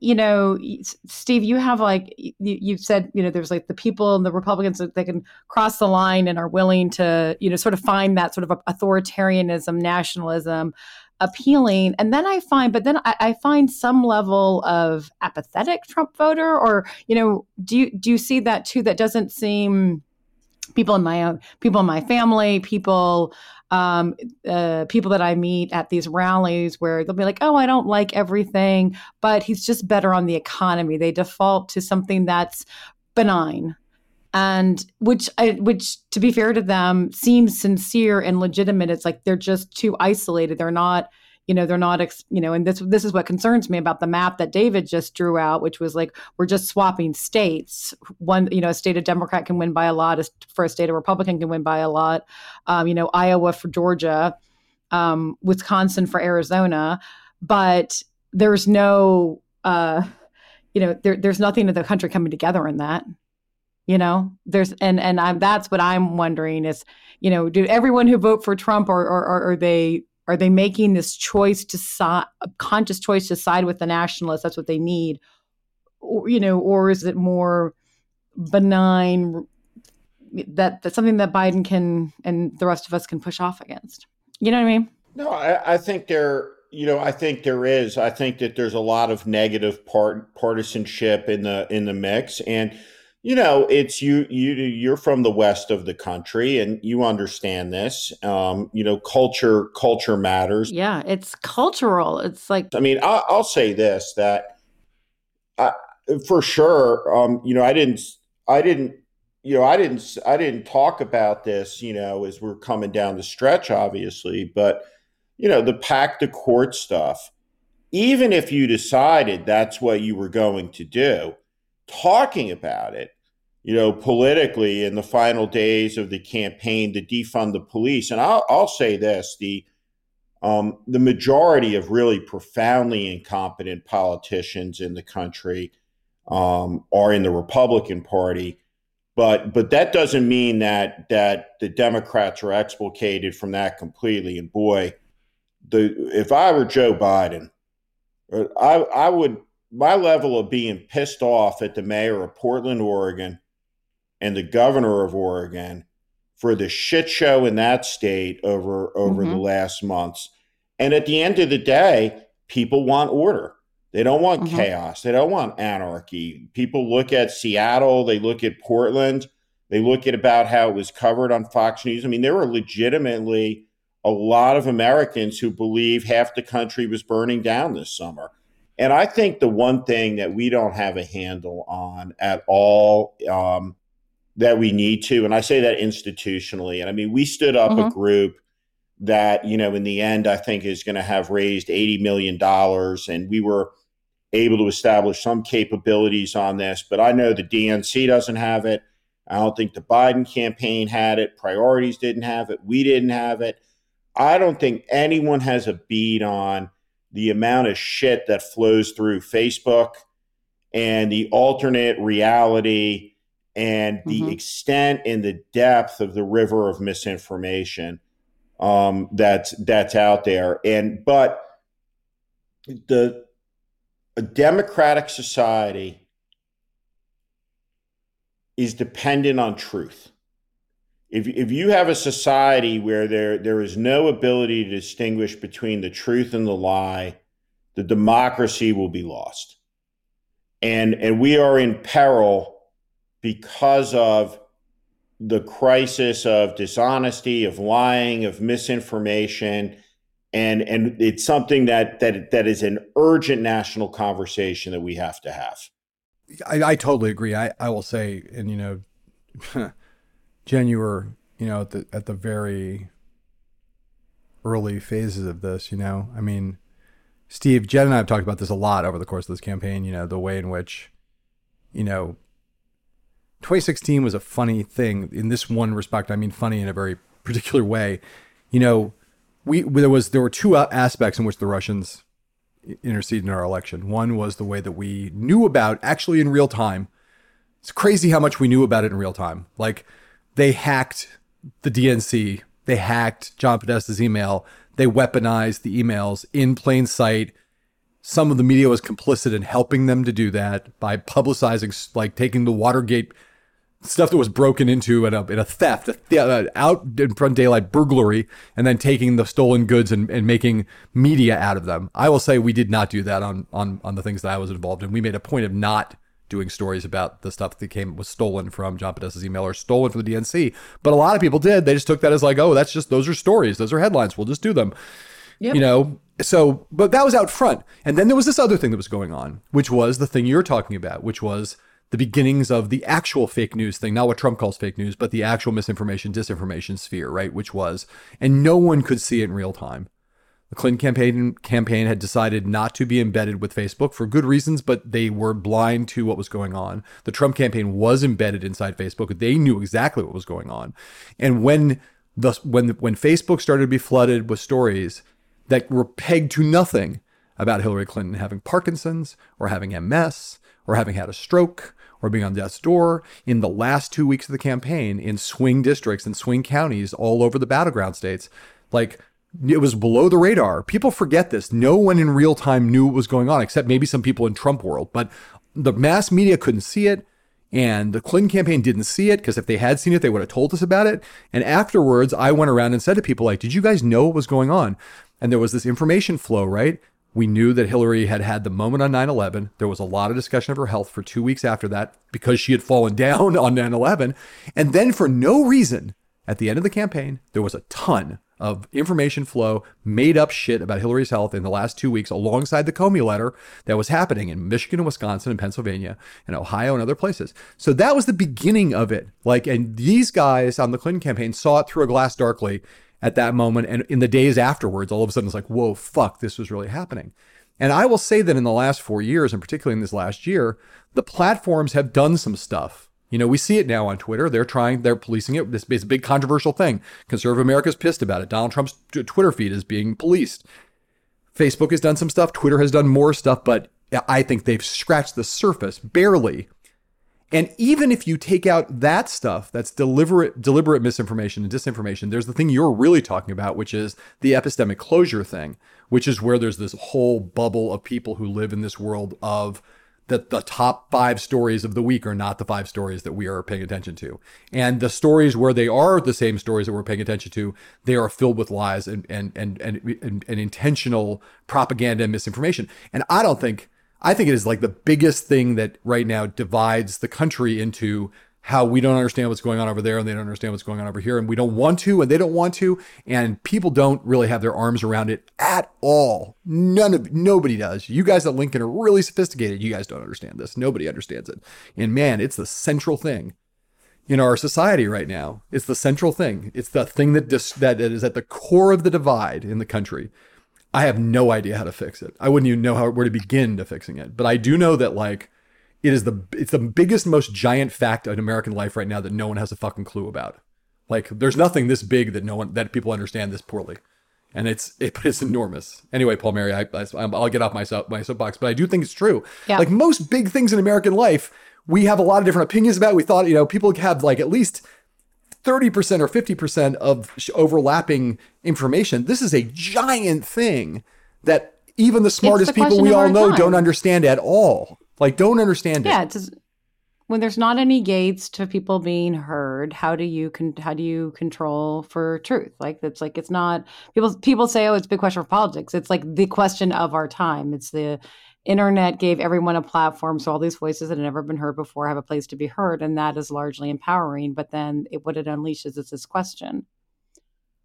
you know, Steve, you have like, you, you've said, you know, there's like the people and the Republicans that they can cross the line and are willing to, you know, sort of find that sort of authoritarianism, nationalism appealing. And then I find, but then I, I find some level of apathetic Trump voter, or, you know, do you, do you see that too? That doesn't seem, people in my own, people in my family, people, um, uh, people that I meet at these rallies where they'll be like, oh, I don't like everything, but he's just better on the economy. They default to something that's benign. And which, I, which to be fair to them, seems sincere and legitimate. It's like they're just too isolated. They're not, you know, they're not, you know, and this this is what concerns me about the map that David just drew out, which was like, we're just swapping states. One, you know, a state of Democrat can win by a lot, for a state of Republican can win by a lot. Um, you know, Iowa for Georgia, um, Wisconsin for Arizona, but there's no, uh, you know, there, there's nothing in the country coming together in that. You know, there's and and I'm, that's what I'm wondering is, you know, do everyone who vote for Trump or or, or are they are they making this choice to side, a conscious choice to side with the nationalists? That's what they need, or, you know, or is it more benign that that's something that Biden can and the rest of us can push off against? You know what I mean? No, I, I think there. You know, I think there is. I think that there's a lot of negative part, partisanship in the in the mix and. You know, it's you, you, you're from the west of the country and you understand this, um, you know, culture, culture matters. Yeah, it's cultural. It's like, I mean, I, I'll say this, that I, for sure, um, you know, I didn't, I didn't, you know, I didn't, I didn't talk about this, you know, as we're coming down the stretch, obviously, but, you know, the pack the court stuff, even if you decided that's what you were going to do. Talking about it, you know, politically in the final days of the campaign to defund the police. And I'll, I'll say this, the um, the majority of really profoundly incompetent politicians in the country um, are in the Republican Party. But but that doesn't mean that that the Democrats are explicated from that completely. And boy, the if I were Joe Biden, I I would. My level of being pissed off at the mayor of Portland, Oregon, and the governor of Oregon for the shit show in that state over, over mm-hmm. the last months. And at the end of the day, people want order. They don't want mm-hmm. chaos. They don't want anarchy. People look at Seattle. They look at Portland. They look at about how it was covered on Fox News. I mean, there were legitimately a lot of Americans who believe half the country was burning down this summer. And I think the one thing that we don't have a handle on at all um, that we need to, and I say that institutionally, and I mean, we stood up mm-hmm. a group that, you know, in the end, I think is going to have raised eighty million dollars, and we were able to establish some capabilities on this. But I know the D N C doesn't have it. I don't think the Biden campaign had it. Priorities didn't have it. We didn't have it. I don't think anyone has a bead on the amount of shit that flows through Facebook and the alternate reality and mm-hmm. the extent and the depth of the river of misinformation um, that's that's out there. And but the a democratic society is dependent on truth. If if you have a society where there, there is no ability to distinguish between the truth and the lie, the democracy will be lost. And and we are in peril because of the crisis of dishonesty, of lying, of misinformation. And and it's something that that that is an urgent national conversation that we have to have. I, I totally agree. I, I will say, and you know, Jen, you were, you know, at the at the very early phases of this, you know, I mean, Steve, Jen and I have talked about this a lot over the course of this campaign, you know, the way in which, you know, twenty sixteen was a funny thing in this one respect. I mean, funny in a very particular way. You know, we there was there were two aspects in which the Russians interceded in our election. One was the way that we knew about actually in real time. It's crazy how much we knew about it in real time. Like, they hacked the D N C. They hacked John Podesta's email. They weaponized the emails in plain sight. some of the media was complicit in helping them to do that by publicizing, like taking the Watergate stuff that was broken into in a, in a theft, a th- out in front daylight burglary, and then taking the stolen goods and, and making media out of them. I will say we did not do that on, on, on the things that I was involved in. We made a point of not doing stories about the stuff that came was stolen from John Podesta's email or stolen from the D N C. But a lot of people did. They just took that as like, oh, that's just, those are stories. Those are headlines. We'll just do them, yep. You know? So, but that was out front. And then there was this other thing that was going on, which was the thing you're talking about, which was the beginnings of the actual fake news thing, not what Trump calls fake news, but the actual misinformation, disinformation sphere, right? Which was, and no one could see it in real time. The Clinton campaign campaign had decided not to be embedded with Facebook for good reasons, but they were blind to what was going on. The Trump campaign was embedded inside Facebook. They knew exactly what was going on. And when the, when when Facebook started to be flooded with stories that were pegged to nothing about Hillary Clinton having Parkinson's or having M S or having had a stroke or being on death's door in the last two weeks of the campaign in swing districts and swing counties all over the battleground states, like, it was below the radar. People forget this. No one in real time knew what was going on, except maybe some people in Trump world. But the mass media couldn't see it. And the Clinton campaign didn't see it, because if they had seen it, they would have told us about it. And afterwards, I went around and said to people, like, did you guys know what was going on? And there was this information flow, right? We knew that Hillary had had the moment on nine eleven. There was a lot of discussion of her health for two weeks after that because she had fallen down on nine eleven. And then for no reason, at the end of the campaign, there was a ton of information flow, made up shit about Hillary's health in the last two weeks alongside the Comey letter that was happening in Michigan and Wisconsin and Pennsylvania and Ohio and other places. So that was the beginning of it. Like, and these guys on the Clinton campaign saw it through a glass darkly at that moment. And in the days afterwards, all of a sudden it's like, whoa, fuck, this was really happening. And I will say that in the last four years, and particularly in this last year, the platforms have done some stuff. You know, we see it now on Twitter. They're trying, they're policing it. This is a big controversial thing. Conservative America's pissed about it. Donald Trump's Twitter feed is being policed. Facebook has done some stuff. Twitter has done more stuff, but I think they've scratched the surface barely. And even if you take out that stuff, that's deliberate, deliberate misinformation and disinformation, there's the thing you're really talking about, which is the epistemic closure thing, which is where there's this whole bubble of people who live in this world of that the top five stories of the week are not the five stories that we are paying attention to. And the stories where they are the same stories that we're paying attention to, they are filled with lies and and and and, and, and intentional propaganda and misinformation. And I don't think, I think it is like the biggest thing that right now divides the country into how we don't understand what's going on over there and they don't understand what's going on over here. And we don't want to, and they don't want to. And people don't really have their arms around it at all. None of, nobody does. You guys at Lincoln are really sophisticated. You guys don't understand this. Nobody understands it. And man, it's the central thing in our society right now. It's the central thing. It's the thing that dis- that is at the core of the divide in the country. I have no idea how to fix it. I wouldn't even know how, where to begin to fixing it. But I do know that, like, It is the it's the biggest, most giant fact in American life right now that no one has a fucking clue about. Like, there's nothing this big that no one that people understand this poorly, and it's it, it's enormous. Anyway, Palmieri, I, I I'll get off my soap, my soapbox, but I do think it's true. Yeah. Like most big things in American life, we have a lot of different opinions about. We thought, you know, people have like at least thirty percent or fifty percent of overlapping information. This is a giant thing that even the smartest the people we all know time. don't understand at all. Like, don't understand it. Yeah, it's, when there's not any gates to people being heard, how do you con- how do you control for truth? Like, that's like it's not people. People say, "Oh, it's a big question for politics." It's like the question of our time. It's the internet gave everyone a platform, so all these voices that had never been heard before have a place to be heard, and that is largely empowering. But then, it, what it unleashes is this question.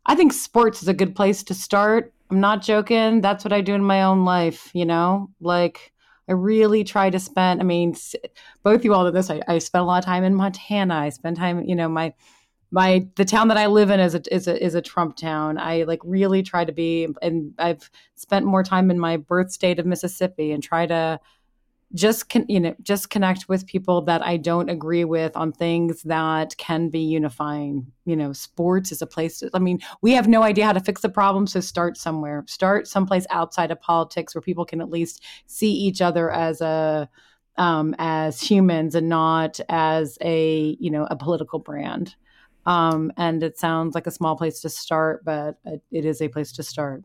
I think sports is a good place to start. I'm not joking. That's what I do in my own life. You know, like. I really try to spend, I mean, both you all know this, I, I spent a lot of time in Montana. I spend time, you know, my, my, the town that I live in is a, is a, is a Trump town. I like really try to be, and I've spent more time in my birth state of Mississippi and try to just, con, you know, just connect with people that I don't agree with on things that can be unifying. You know, sports is a place, to, I mean, we have no idea how to fix the problem. So start somewhere, start someplace outside of politics where people can at least see each other as a, um, as humans and not as a, you know, a political brand. Um, and it sounds like a small place to start, but it is a place to start.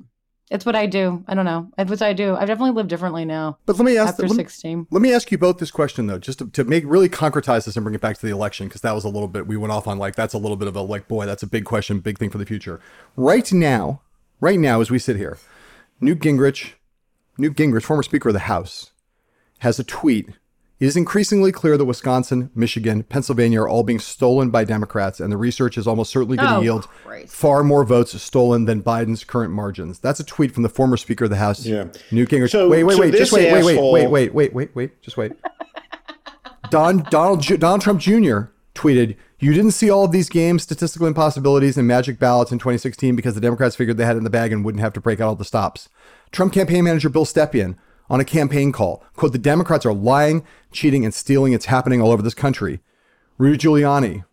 It's what I do. I don't know. It's what I do. I've definitely lived differently now. But let me ask after the, let me, sixteen. Let me ask you both this question though, just to, to make really concretize this and bring it back to the election, because that was a little bit we went off on like that's a little bit of a like boy that's a big question, big thing for the future. Right now, right now as we sit here, Newt Gingrich, Newt Gingrich, former Speaker of the House, has a tweet. It is increasingly clear that Wisconsin, Michigan, Pennsylvania are all being stolen by Democrats, and the research is almost certainly going to oh, yield Christ. far more votes stolen than Biden's current margins. That's a tweet from the former Speaker of the House, yeah. Newt Gingrich. So, wait, wait, so wait, just wait, wait, asshole... wait, wait, wait, wait, wait, wait, just wait. Don Donald Donald Trump Junior tweeted, "You didn't see all of these games, statistical impossibilities, and magic ballots in twenty sixteen because the Democrats figured they had it in the bag and wouldn't have to break out all the stops." Trump campaign manager Bill Stepien, on a campaign call, quote, "The Democrats are lying, cheating, and stealing. It's happening all over this country." Rudy Giuliani,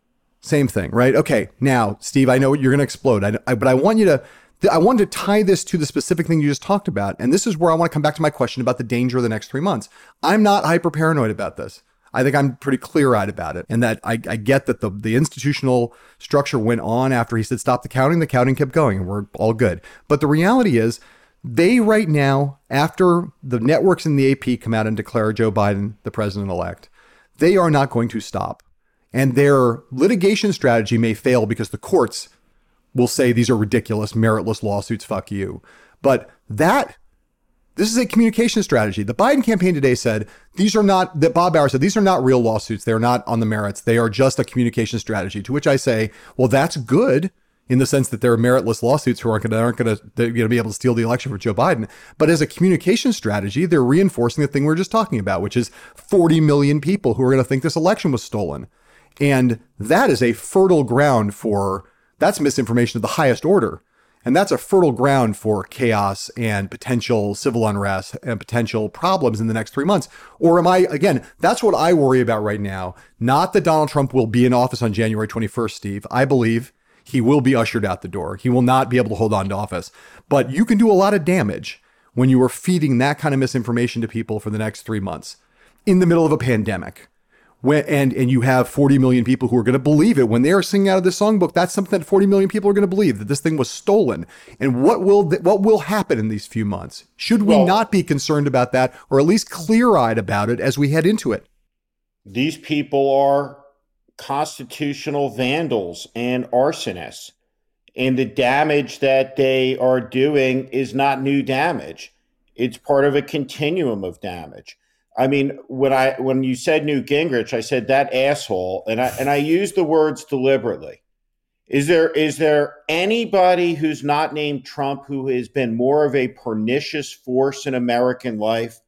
same thing, right? Okay, now, Steve, I know you're going to explode, I, I, but I want you to, I want to tie this to the specific thing you just talked about. And this is where I want to come back to my question about the danger of the next three months. I'm not hyper paranoid about this. I think I'm pretty clear-eyed about it, and that I, I get that the, the institutional structure went on after he said, stop the counting, the counting kept going, and we're all good. But the reality is, they right now, after the networks and the A P come out and declare Joe Biden the president-elect, they are not going to stop. And their litigation strategy may fail because the courts will say these are ridiculous, meritless lawsuits, fuck you. But that, this is a communication strategy. The Biden campaign today said, these are not, that Bob Bauer said, these are not real lawsuits. They're not on the merits. They are just a communication strategy, to which I say, well, that's good, in the sense that there are meritless lawsuits who aren't going to aren't going to be able to steal the election for Joe Biden. But as a communication strategy, they're reinforcing the thing we were just talking about, which is forty million people who are going to think this election was stolen. And that is a fertile ground for, that's misinformation of the highest order. And that's a fertile ground for chaos and potential civil unrest and potential problems in the next three months. Or am I, again, that's what I worry about right now. Not that Donald Trump will be in office on January twenty-first, Steve. I believe he will be ushered out the door. He will not be able to hold on to office. But you can do a lot of damage when you are feeding that kind of misinformation to people for the next three months in the middle of a pandemic. When, and, and you have forty million people who are going to believe it when they are singing out of this songbook. That's something that forty million people are going to believe, that this thing was stolen. And what will th- what will happen in these few months? Should we well, not be concerned about that, or at least clear-eyed about it as we head into it? These people are constitutional vandals and arsonists, and the damage that they are doing is not new damage. It's part of a continuum of damage. I mean, when I when you said Newt Gingrich, I said that asshole, and I and I used the words deliberately. Is there is there anybody who's not named Trump who has been more of a pernicious force in American life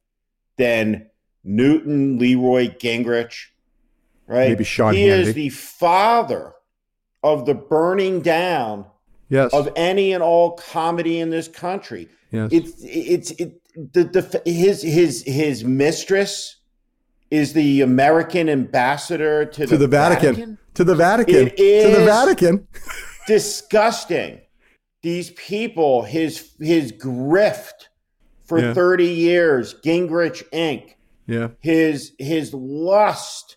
than Newton Leroy Gingrich? Right. Maybe Sean he Hannity. Is the father of the burning down yes. of any and all comedy in this country. Yes. It's it's it the, the his his his mistress is the American ambassador to, to the, the Vatican. Vatican. To the Vatican. It is to the Vatican. Disgusting. These people, his his grift for yeah. thirty years, Gingrich Incorporated. Yeah. His his lust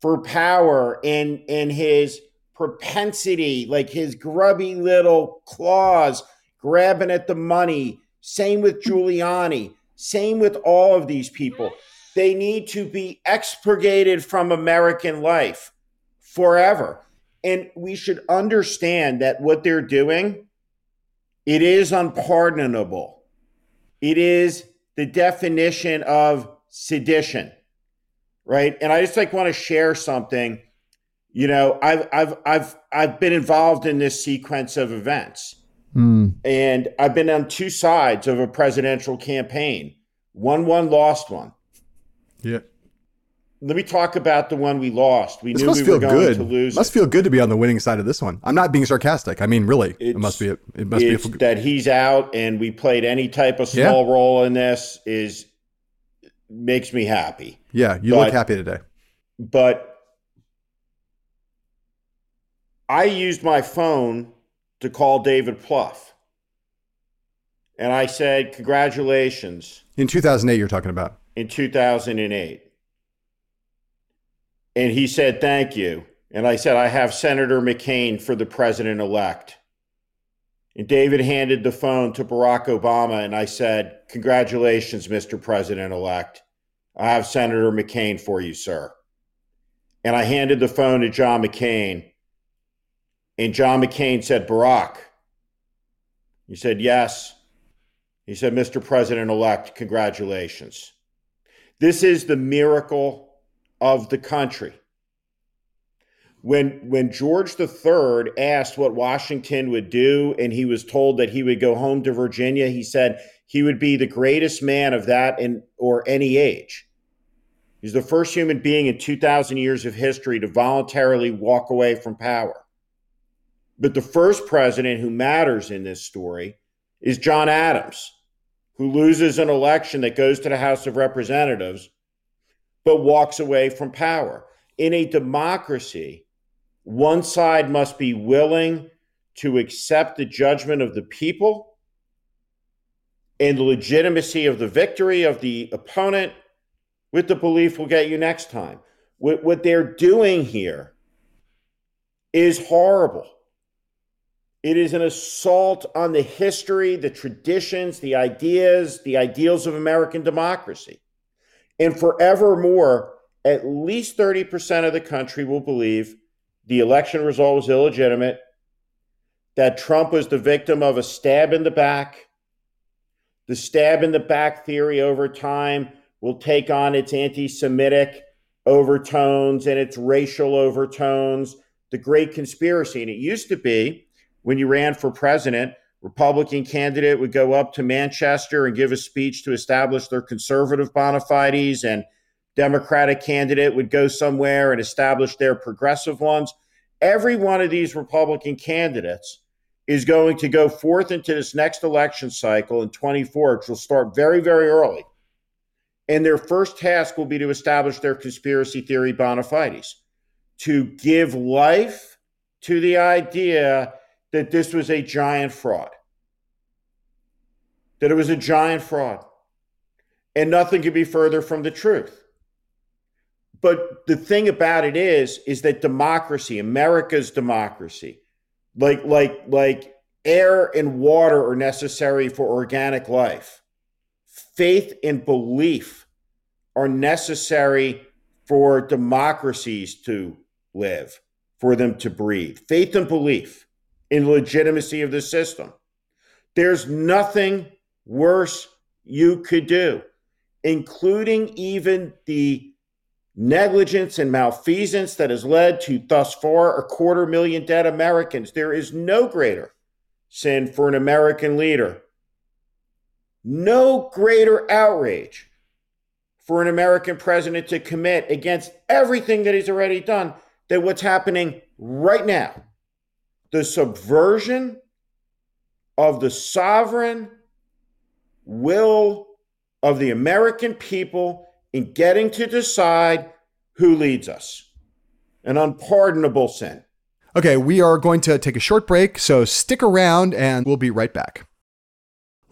for power, and, and his propensity, like his grubby little claws grabbing at the money. Same with Giuliani. Same with all of these people. They need to be expurgated from American life forever. And we should understand that what they're doing, it is unpardonable. It is the definition of sedition. Right. And I just like want to share something. You know, I've I've I've I've been involved in this sequence of events. Mm. And I've been on two sides of a presidential campaign. Won one, lost one. Yeah. Let me talk about the one we lost. We this knew must we feel were going good. to lose. Must it. feel good to be on the winning side of this one. I'm not being sarcastic. I mean, really, it's, it must be. A, it must it's be a, that he's out and we played any type of small yeah. role in this is. Makes me happy. Yeah, you but, look happy today. But I used my phone to call David Plouffe. And I said, congratulations. In two thousand eight, you're talking about. In two thousand eight. And he said, thank you. And I said, I have Senator McCain for the president-elect. And David handed the phone to Barack Obama, and I said, "Congratulations, Mister President-elect. I have Senator McCain for you, sir." And I handed the phone to John McCain, and John McCain said, "Barack." He said, "Yes." He said, "Mister President-elect, congratulations." This is the miracle of the country. When when George the Third asked what Washington would do, and he was told that he would go home to Virginia, he said he would be the greatest man of that in, or any age. He's the first human being in two thousand years of history to voluntarily walk away from power. But the first president who matters in this story is John Adams, who loses an election that goes to the House of Representatives, but walks away from power. In a democracy, one side must be willing to accept the judgment of the people and the legitimacy of the victory of the opponent with the belief we'll get you next time. What, what they're doing here is horrible. It is an assault on the history, the traditions, the ideas, the ideals of American democracy. And forevermore, at least thirty percent of the country will believe the election result was illegitimate, that Trump was the victim of a stab in the back. The stab in the back theory over time will take on its anti-Semitic overtones and its racial overtones, the great conspiracy. And it used to be, when you ran for president, Republican candidate would go up to Manchester and give a speech to establish their conservative bona fides, and Democratic candidate would go somewhere and establish their progressive ones. Every one of these Republican candidates is going to go forth into this next election cycle in twenty-four, which will start very, very early. And their first task will be to establish their conspiracy theory bona fides, to give life to the idea that this was a giant fraud, that it was a giant fraud, and nothing could be further from the truth. But the thing about it is, is that democracy, America's democracy, like, like, like air and water are necessary for organic life. Faith and belief are necessary for democracies to live, for them to breathe. Faith and belief in legitimacy of the system. There's nothing worse you could do, including even the negligence and malfeasance that has led to thus far a quarter million dead Americans. There is no greater sin for an American leader, no greater outrage for an American president to commit against everything that he's already done than what's happening right now. The subversion of the sovereign will of the American people in getting to decide who leads us. An unpardonable sin. Okay, we are going to take a short break, so stick around and we'll be right back.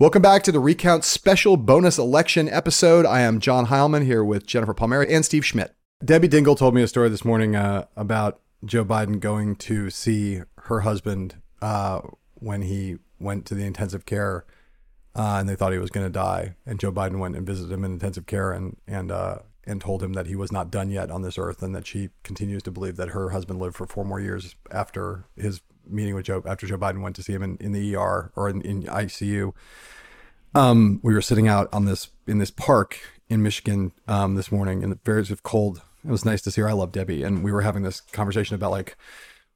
Welcome back to the Recount special bonus election episode. I am John Heilemann here with Jennifer Palmieri and Steve Schmidt. Debbie Dingell told me a story this morning uh, about Joe Biden going to see her husband uh, when he went to the intensive care uh, and they thought he was going to die. And Joe Biden went and visited him in intensive care and and uh, and told him that he was not done yet on this earth, and that she continues to believe that her husband lived for four more years after his meeting with Joe, after Joe Biden went to see him in, in the E R or in, in I C U. Um, we were sitting out on this in this park in Michigan um, this morning in the very cold. It was nice to see her. I love Debbie. And we were having this conversation about like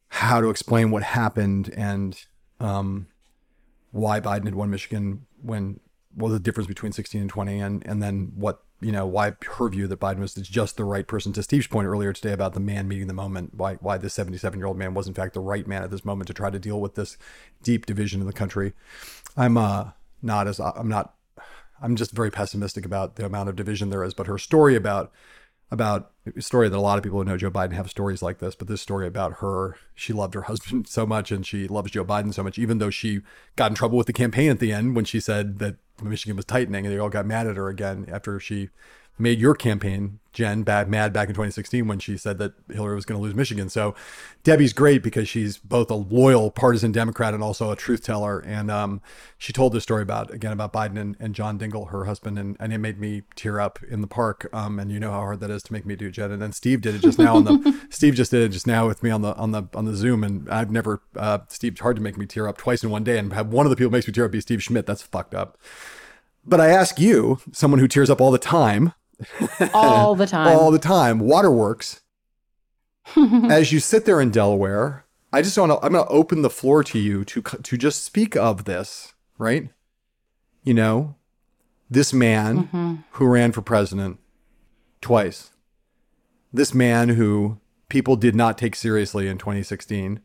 how to explain what happened and um, why Biden had won Michigan when what was the difference between sixteen and twenty, and and then what, you know, why her view that Biden was just the right person, to Steve's point earlier today about the man meeting the moment, why why this seventy-seven-year-old man was in fact the right man at this moment to try to deal with this deep division in the country. I'm uh, not as I'm not I'm just very pessimistic about the amount of division there is, but her story about about story that a lot of people who know Joe Biden have stories like this, but this story about her, she loved her husband so much and she loves Joe Biden so much, even though she got in trouble with the campaign at the end when she said that Michigan was tightening and they all got mad at her again after she made your campaign, Jen, bad, mad back in twenty sixteen when she said that Hillary was going to lose Michigan. So Debbie's great because she's both a loyal partisan Democrat and also a truth teller. And um, she told this story about, again, about Biden and, and John Dingell, her husband. And, and it made me tear up in the park. Um, and you know how hard that is to make me do, Jen. And then Steve did it just now on the, Steve just did it just now with me on the, on the, on the Zoom. And I've never, uh, Steve's hard to make me tear up twice in one day. And have one of the people that makes me tear up be Steve Schmidt. That's fucked up. But I ask you, someone who tears up all the time, all the time, all the time, waterworks, as you sit there in Delaware, I just want to, I'm going to open the floor to you to, to just speak of this, right? You know, this man mm-hmm. who ran for president twice, this man who people did not take seriously in twenty sixteen,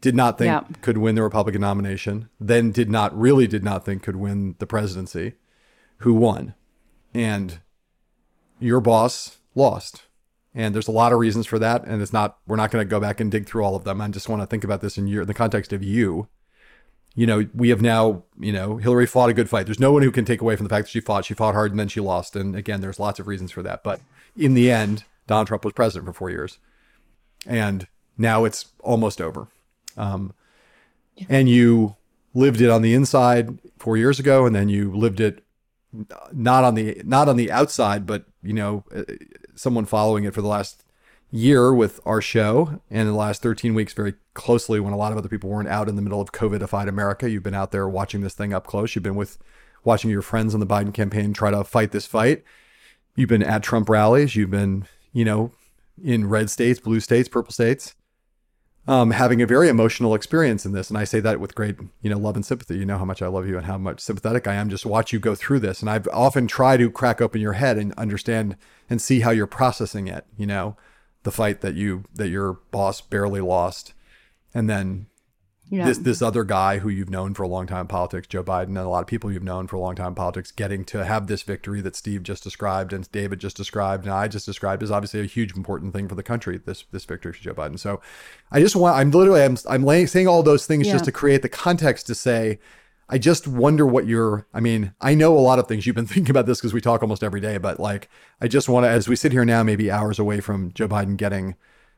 did not think yep. could win the Republican nomination, then did not, really did not think could win the presidency, who won. And your boss lost. And there's a lot of reasons for that. And it's not, we're not going to go back and dig through all of them. I just want to think about this in, your, in the context of you. You know, we have now, you know, Hillary fought a good fight. There's no one who can take away from the fact that she fought. She fought hard and then she lost. And again, there's lots of reasons for that. But in the end, Donald Trump was president for four years. And now it's almost over. Um, yeah. And you lived it on the inside four years ago, and then you lived it not on the not on the outside, but, you know, someone following it for the last year with our show and the last thirteen weeks very closely when a lot of other people weren't out in the middle of COVIDified America. You've been out there watching this thing up close. You've been with watching your friends on the Biden campaign try to fight this fight. You've been at Trump rallies. You've been, you know, in red states, blue states, purple states. Um, having a very emotional experience in this. And I say that with great, you know, love and sympathy. You know how much I love you and how much sympathetic I am. Just watch you go through this. And I've often tried to crack open your head and understand and see how you're processing it. You know, the fight that you, that your boss barely lost. And then yeah. this, this other guy who you've known for a long time in politics, Joe Biden, and a lot of people you've known for a long time in politics, getting to have this victory that Steve just described and David just described and I just described is obviously a huge important thing for the country, this this victory for Joe Biden. So I just want, I'm literally, I'm, I'm laying, saying all those things yeah. just to create the context to say, I just wonder what you're, I mean, I know a lot of things you've been thinking about this because we talk almost every day, but like, I just want to, as we sit here now, maybe hours away from Joe Biden getting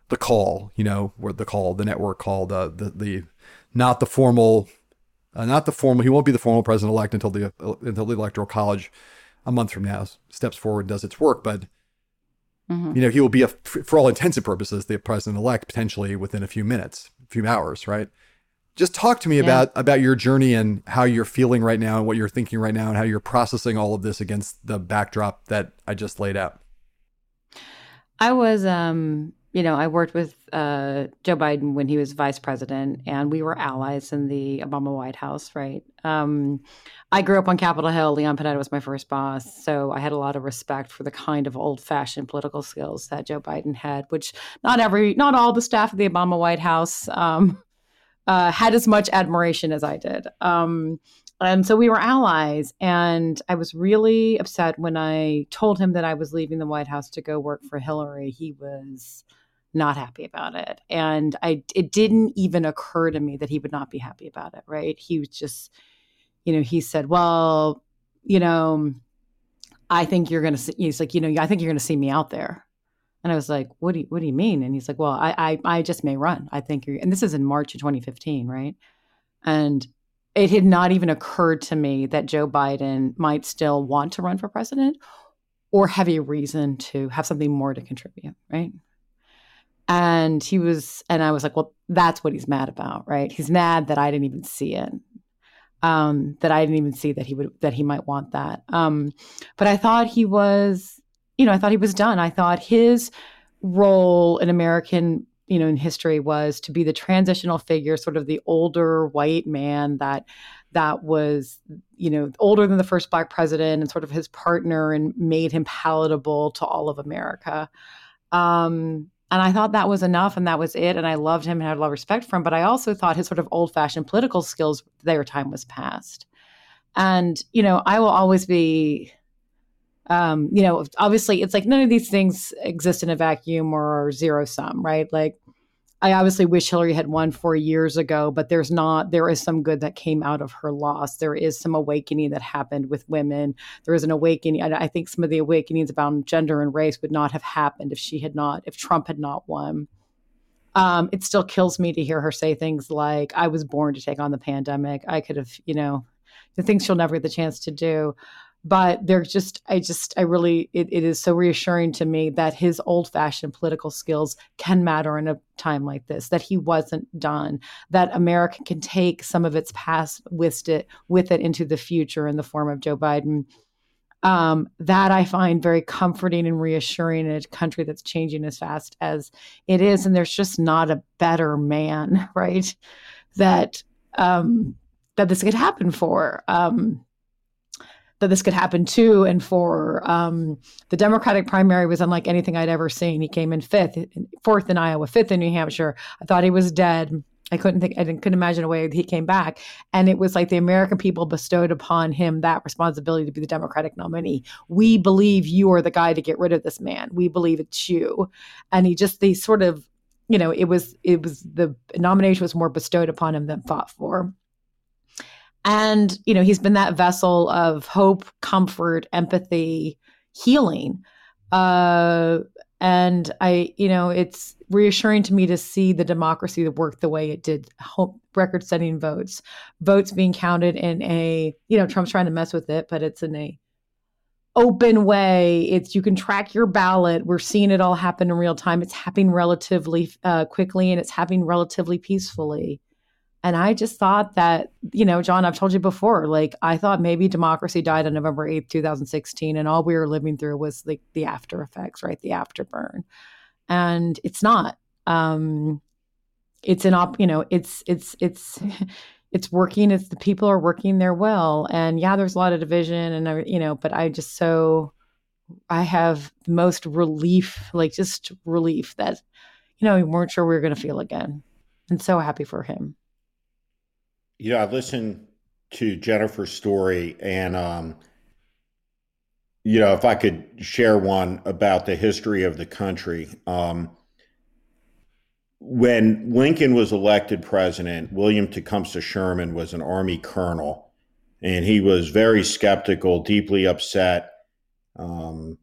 the call, you know, where the call, the network call, the, the, the, Not the formal, uh, not the formal. He won't be the formal president-elect until the uh, until the Electoral College, a month from now, steps forward and does its work. But mm-hmm. you know, he will be, a, for all intents and purposes, the president-elect potentially within a few minutes, a few hours, right? Just talk to me yeah. about about your journey and how you're feeling right now and what you're thinking right now and how you're processing all of this against the backdrop that I just laid out. I was. Um... You know, I worked with uh, Joe Biden when he was vice president, and we were allies in the Obama White House, right? Um, I grew up on Capitol Hill. Leon Panetta was my first boss. So I had a lot of respect for the kind of old-fashioned political skills that Joe Biden had, which not every, not all the staff of the Obama White House um, uh, had as much admiration as I did. Um, and so we were allies, and I was really upset when I told him that I was leaving the White House to go work for Hillary. He was not happy about it. And I, it didn't even occur to me that he would not be happy about it, right? He was just, you know, he said, well, you know, I think you're going to see, he's like, you know, I think you're going to see me out there. And I was like, what do you, what do you mean? And he's like, well, I, I, I just may run. I think you're, and this is in March of twenty fifteen, right? And it had not even occurred to me that Joe Biden might still want to run for president or have a reason to have something more to contribute, right? And he was, and I was like, well, that's what he's mad about, right? He's mad that I didn't even see it, um, that I didn't even see that he would, that he might want that. Um, but I thought he was, you know, I thought he was done. I thought his role in American, you know, in history was to be the transitional figure, sort of the older white man that, that was, you know, older than the first black president and sort of his partner and made him palatable to all of America. Um, And I thought that was enough and that was it. And I loved him and had a lot of respect for him. But I also thought his sort of old-fashioned political skills, their time was past. And, you know, I will always be um, you know, obviously it's like none of these things exist in a vacuum or zero sum, right? Like, I obviously wish Hillary had won four years ago, but there's not, there is some good that came out of her loss. There is some awakening that happened with women. There is an awakening. And I think some of the awakenings about gender and race would not have happened if she had not, if Trump had not won. Um, it still kills me to hear her say things like, I was born to take on the pandemic. I could have, you know, the things she'll never get the chance to do. But they're just, I just, I really, it, it is so reassuring to me that his old-fashioned political skills can matter in a time like this, that he wasn't done, that America can take some of its past with it, with it into the future in the form of Joe Biden. Um, that I find very comforting and reassuring in a country that's changing as fast as it is. And there's just not a better man, right, that um, that this could happen for. Um that this could happen to, and for um, the Democratic primary was unlike anything I'd ever seen. He came in fifth, fourth in Iowa, fifth in New Hampshire. I thought he was dead. I couldn't think, I didn't, couldn't imagine a way he came back. And it was like the American people bestowed upon him that responsibility to be the Democratic nominee. We believe you are the guy to get rid of this man. We believe it's you. And he just, they sort of, you know, it was, it was the nomination was more bestowed upon him than fought for. And, you know, he's been that vessel of hope, comfort, empathy, healing. Uh, and I, you know, it's reassuring to me to see the democracy that worked the way it did, record-setting votes, votes being counted in a, you know, Trump's trying to mess with it, but it's in a open way. It's, you can track your ballot. We're seeing it all happen in real time. It's happening relatively uh, quickly, and it's happening relatively peacefully. And I just thought that, you know, John, I've told you before, like, I thought maybe democracy died on November eighth, twenty sixteen, and all we were living through was like the after effects, right? The afterburn. And it's not. Um, it's an op, you know, it's, it's, it's, it's working. It's the people are working their will. And yeah, there's a lot of division and, I, you know, but I just, so I have the most relief, like just relief that, you know, we weren't sure we were going to feel again. And so happy for him. You know, I listened to Jennifer's story, and, um, you know, if I could share one about the history of the country. Um, when Lincoln was elected president, William Tecumseh Sherman was an Army colonel, and he was very skeptical, deeply upset, um,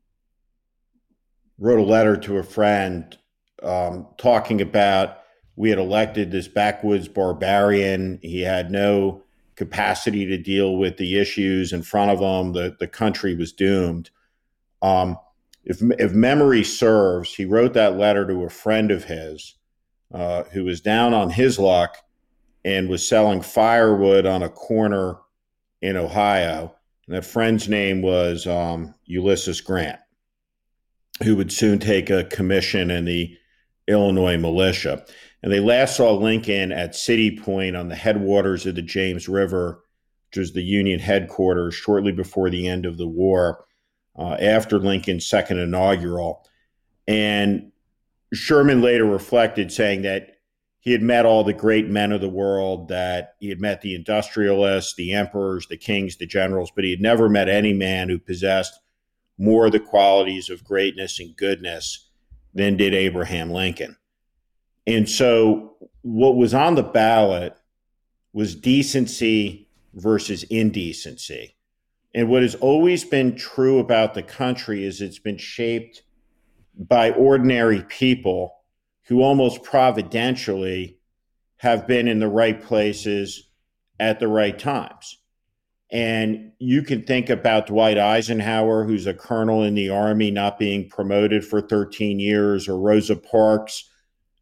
wrote a letter to a friend um, talking about, we had elected this backwoods barbarian. He had no capacity to deal with the issues in front of him. The, the country was doomed. Um, if, if memory serves, he wrote that letter to a friend of his uh, who was down on his luck and was selling firewood on a corner in Ohio. And that friend's name was um, Ulysses Grant, who would soon take a commission in the Illinois militia. And they last saw Lincoln at City Point on the headwaters of the James River, which was the Union headquarters, shortly before the end of the war, uh, after Lincoln's second inaugural. And Sherman later reflected, saying that he had met all the great men of the world, that he had met the industrialists, the emperors, the kings, the generals, but he had never met any man who possessed more of the qualities of greatness and goodness than did Abraham Lincoln. And so what was on the ballot was decency versus indecency. And what has always been true about the country is it's been shaped by ordinary people who almost providentially have been in the right places at the right times. And you can think about Dwight Eisenhower, who's a colonel in the Army, not being promoted for thirteen years, or Rosa Parks,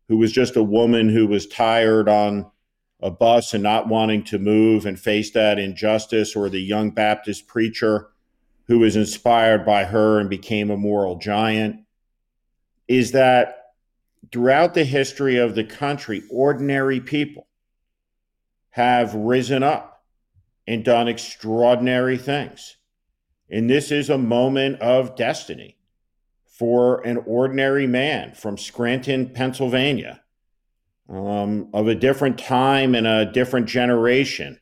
who was just a woman who was tired on a bus and not wanting to move and face that injustice, or the young Baptist preacher who was inspired by her and became a moral giant. Is that throughout the history of the country, ordinary people have risen up and done extraordinary things. And this is a moment of destiny for an ordinary man from Scranton, Pennsylvania, um, of a different time and a different generation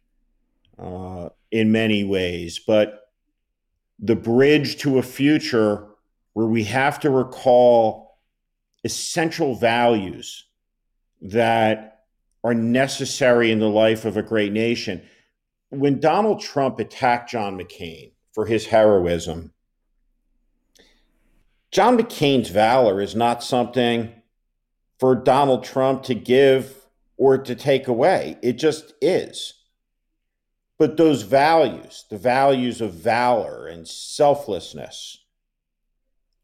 uh, in many ways. But the bridge to a future where we have to recall essential values that are necessary in the life of a great nation. When Donald Trump attacked John McCain for his heroism, John McCain's valor is not something for Donald Trump to give or to take away. It just is. But those values, the values of valor and selflessness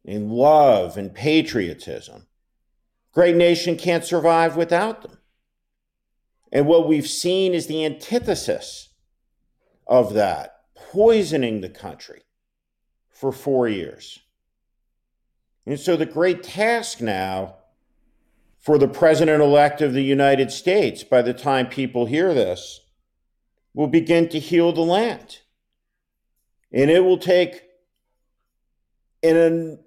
and love and patriotism, great nation can't survive without them. And what we've seen is the antithesis of that, poisoning the country for four years. And so the great task now for the president-elect of the United States, by the time people hear this, will begin to heal the land. And it will take an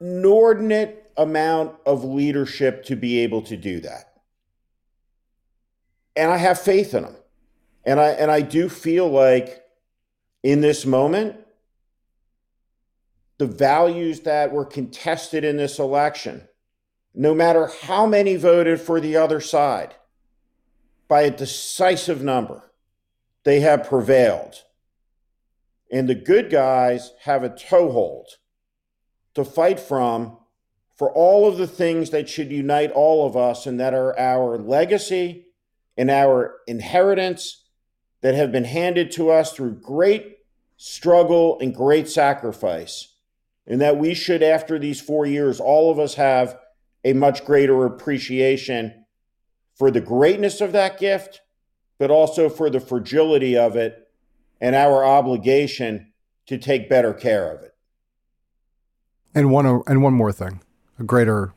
inordinate amount of leadership to be able to do that. And I have faith in them. And I, and I do feel like in this moment, the values that were contested in this election, no matter how many voted for the other side, by a decisive number, they have prevailed. And the good guys have a toehold to fight from for all of the things that should unite all of us and that are our legacy and our inheritance that have been handed to us through great struggle and great sacrifice. And that we should, after these four years, all of us have a much greater appreciation for the greatness of that gift, but also for the fragility of it and our obligation to take better care of it. And one and one more thing, a greater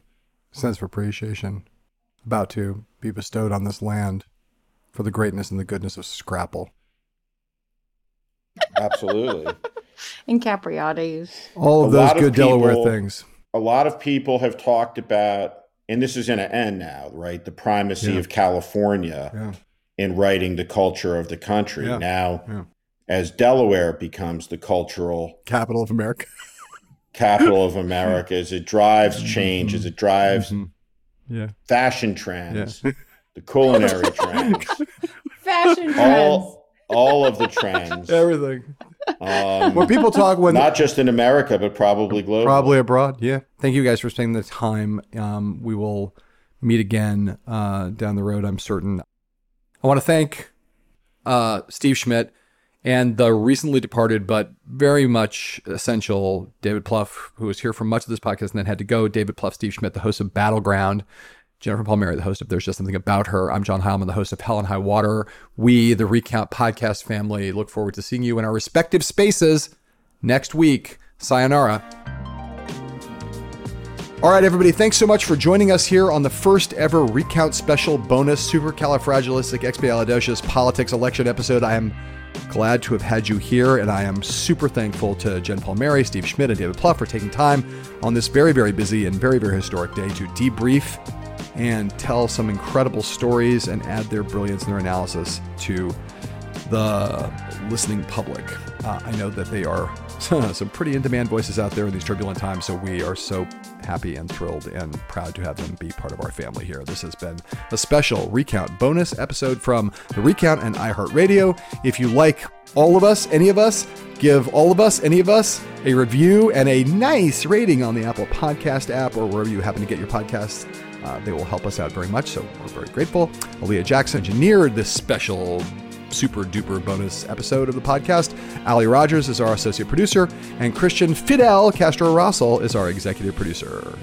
sense of appreciation about to be bestowed on this land for the greatness and the goodness of Scrapple. Absolutely. And Capriotti's. All of those good Delaware things. A lot of people have talked about, and this is going to end now, right? The primacy yeah. of California yeah. in writing the culture of the country. Yeah. Now, yeah. as Delaware becomes the cultural capital of America, capital of America, as it drives change, as it drives mm-hmm. yeah. fashion trends, yeah. the culinary trends, fashion trends, all, all of the trends, everything. Um, when people talk, when not just in America, but probably globally, probably abroad. Yeah. Thank you guys for spending the time. Um, we will meet again uh, down the road, I'm certain. I want to thank uh, Steve Schmidt and the recently departed, but very much essential David Plouffe, who was here for much of this podcast and then had to go. David Plouffe, Steve Schmidt, the host of Battleground. Jennifer Palmieri, the host of There's Just Something About Her. I'm John Heilemann, the host of Hell and High Water. We, the Recount podcast family, look forward to seeing you in our respective spaces next week. Sayonara. All right, everybody. Thanks so much for joining us here on the first ever Recount special bonus supercalifragilisticexpialidocious politics election episode. I am glad to have had you here, and I am super thankful to Jen Palmieri, Steve Schmidt, and David Plouffe for taking time on this very, very busy and very, very historic day to debrief and tell some incredible stories and add their brilliance and their analysis to the listening public. Uh, I know that they are some pretty in-demand voices out there in these turbulent times, so we are so happy and thrilled and proud to have them be part of our family here. This has been a special Recount bonus episode from The Recount and iHeartRadio. If you like all of us, any of us, give all of us, any of us, a review and a nice rating on the Apple Podcast app or wherever you happen to get your podcasts. Uh, they will help us out very much, so we're very grateful. Aaliyah Jackson engineered this special super-duper bonus episode of the podcast. Ali Rogers is our associate producer, and Christian Fidel Castro-Russell is our executive producer.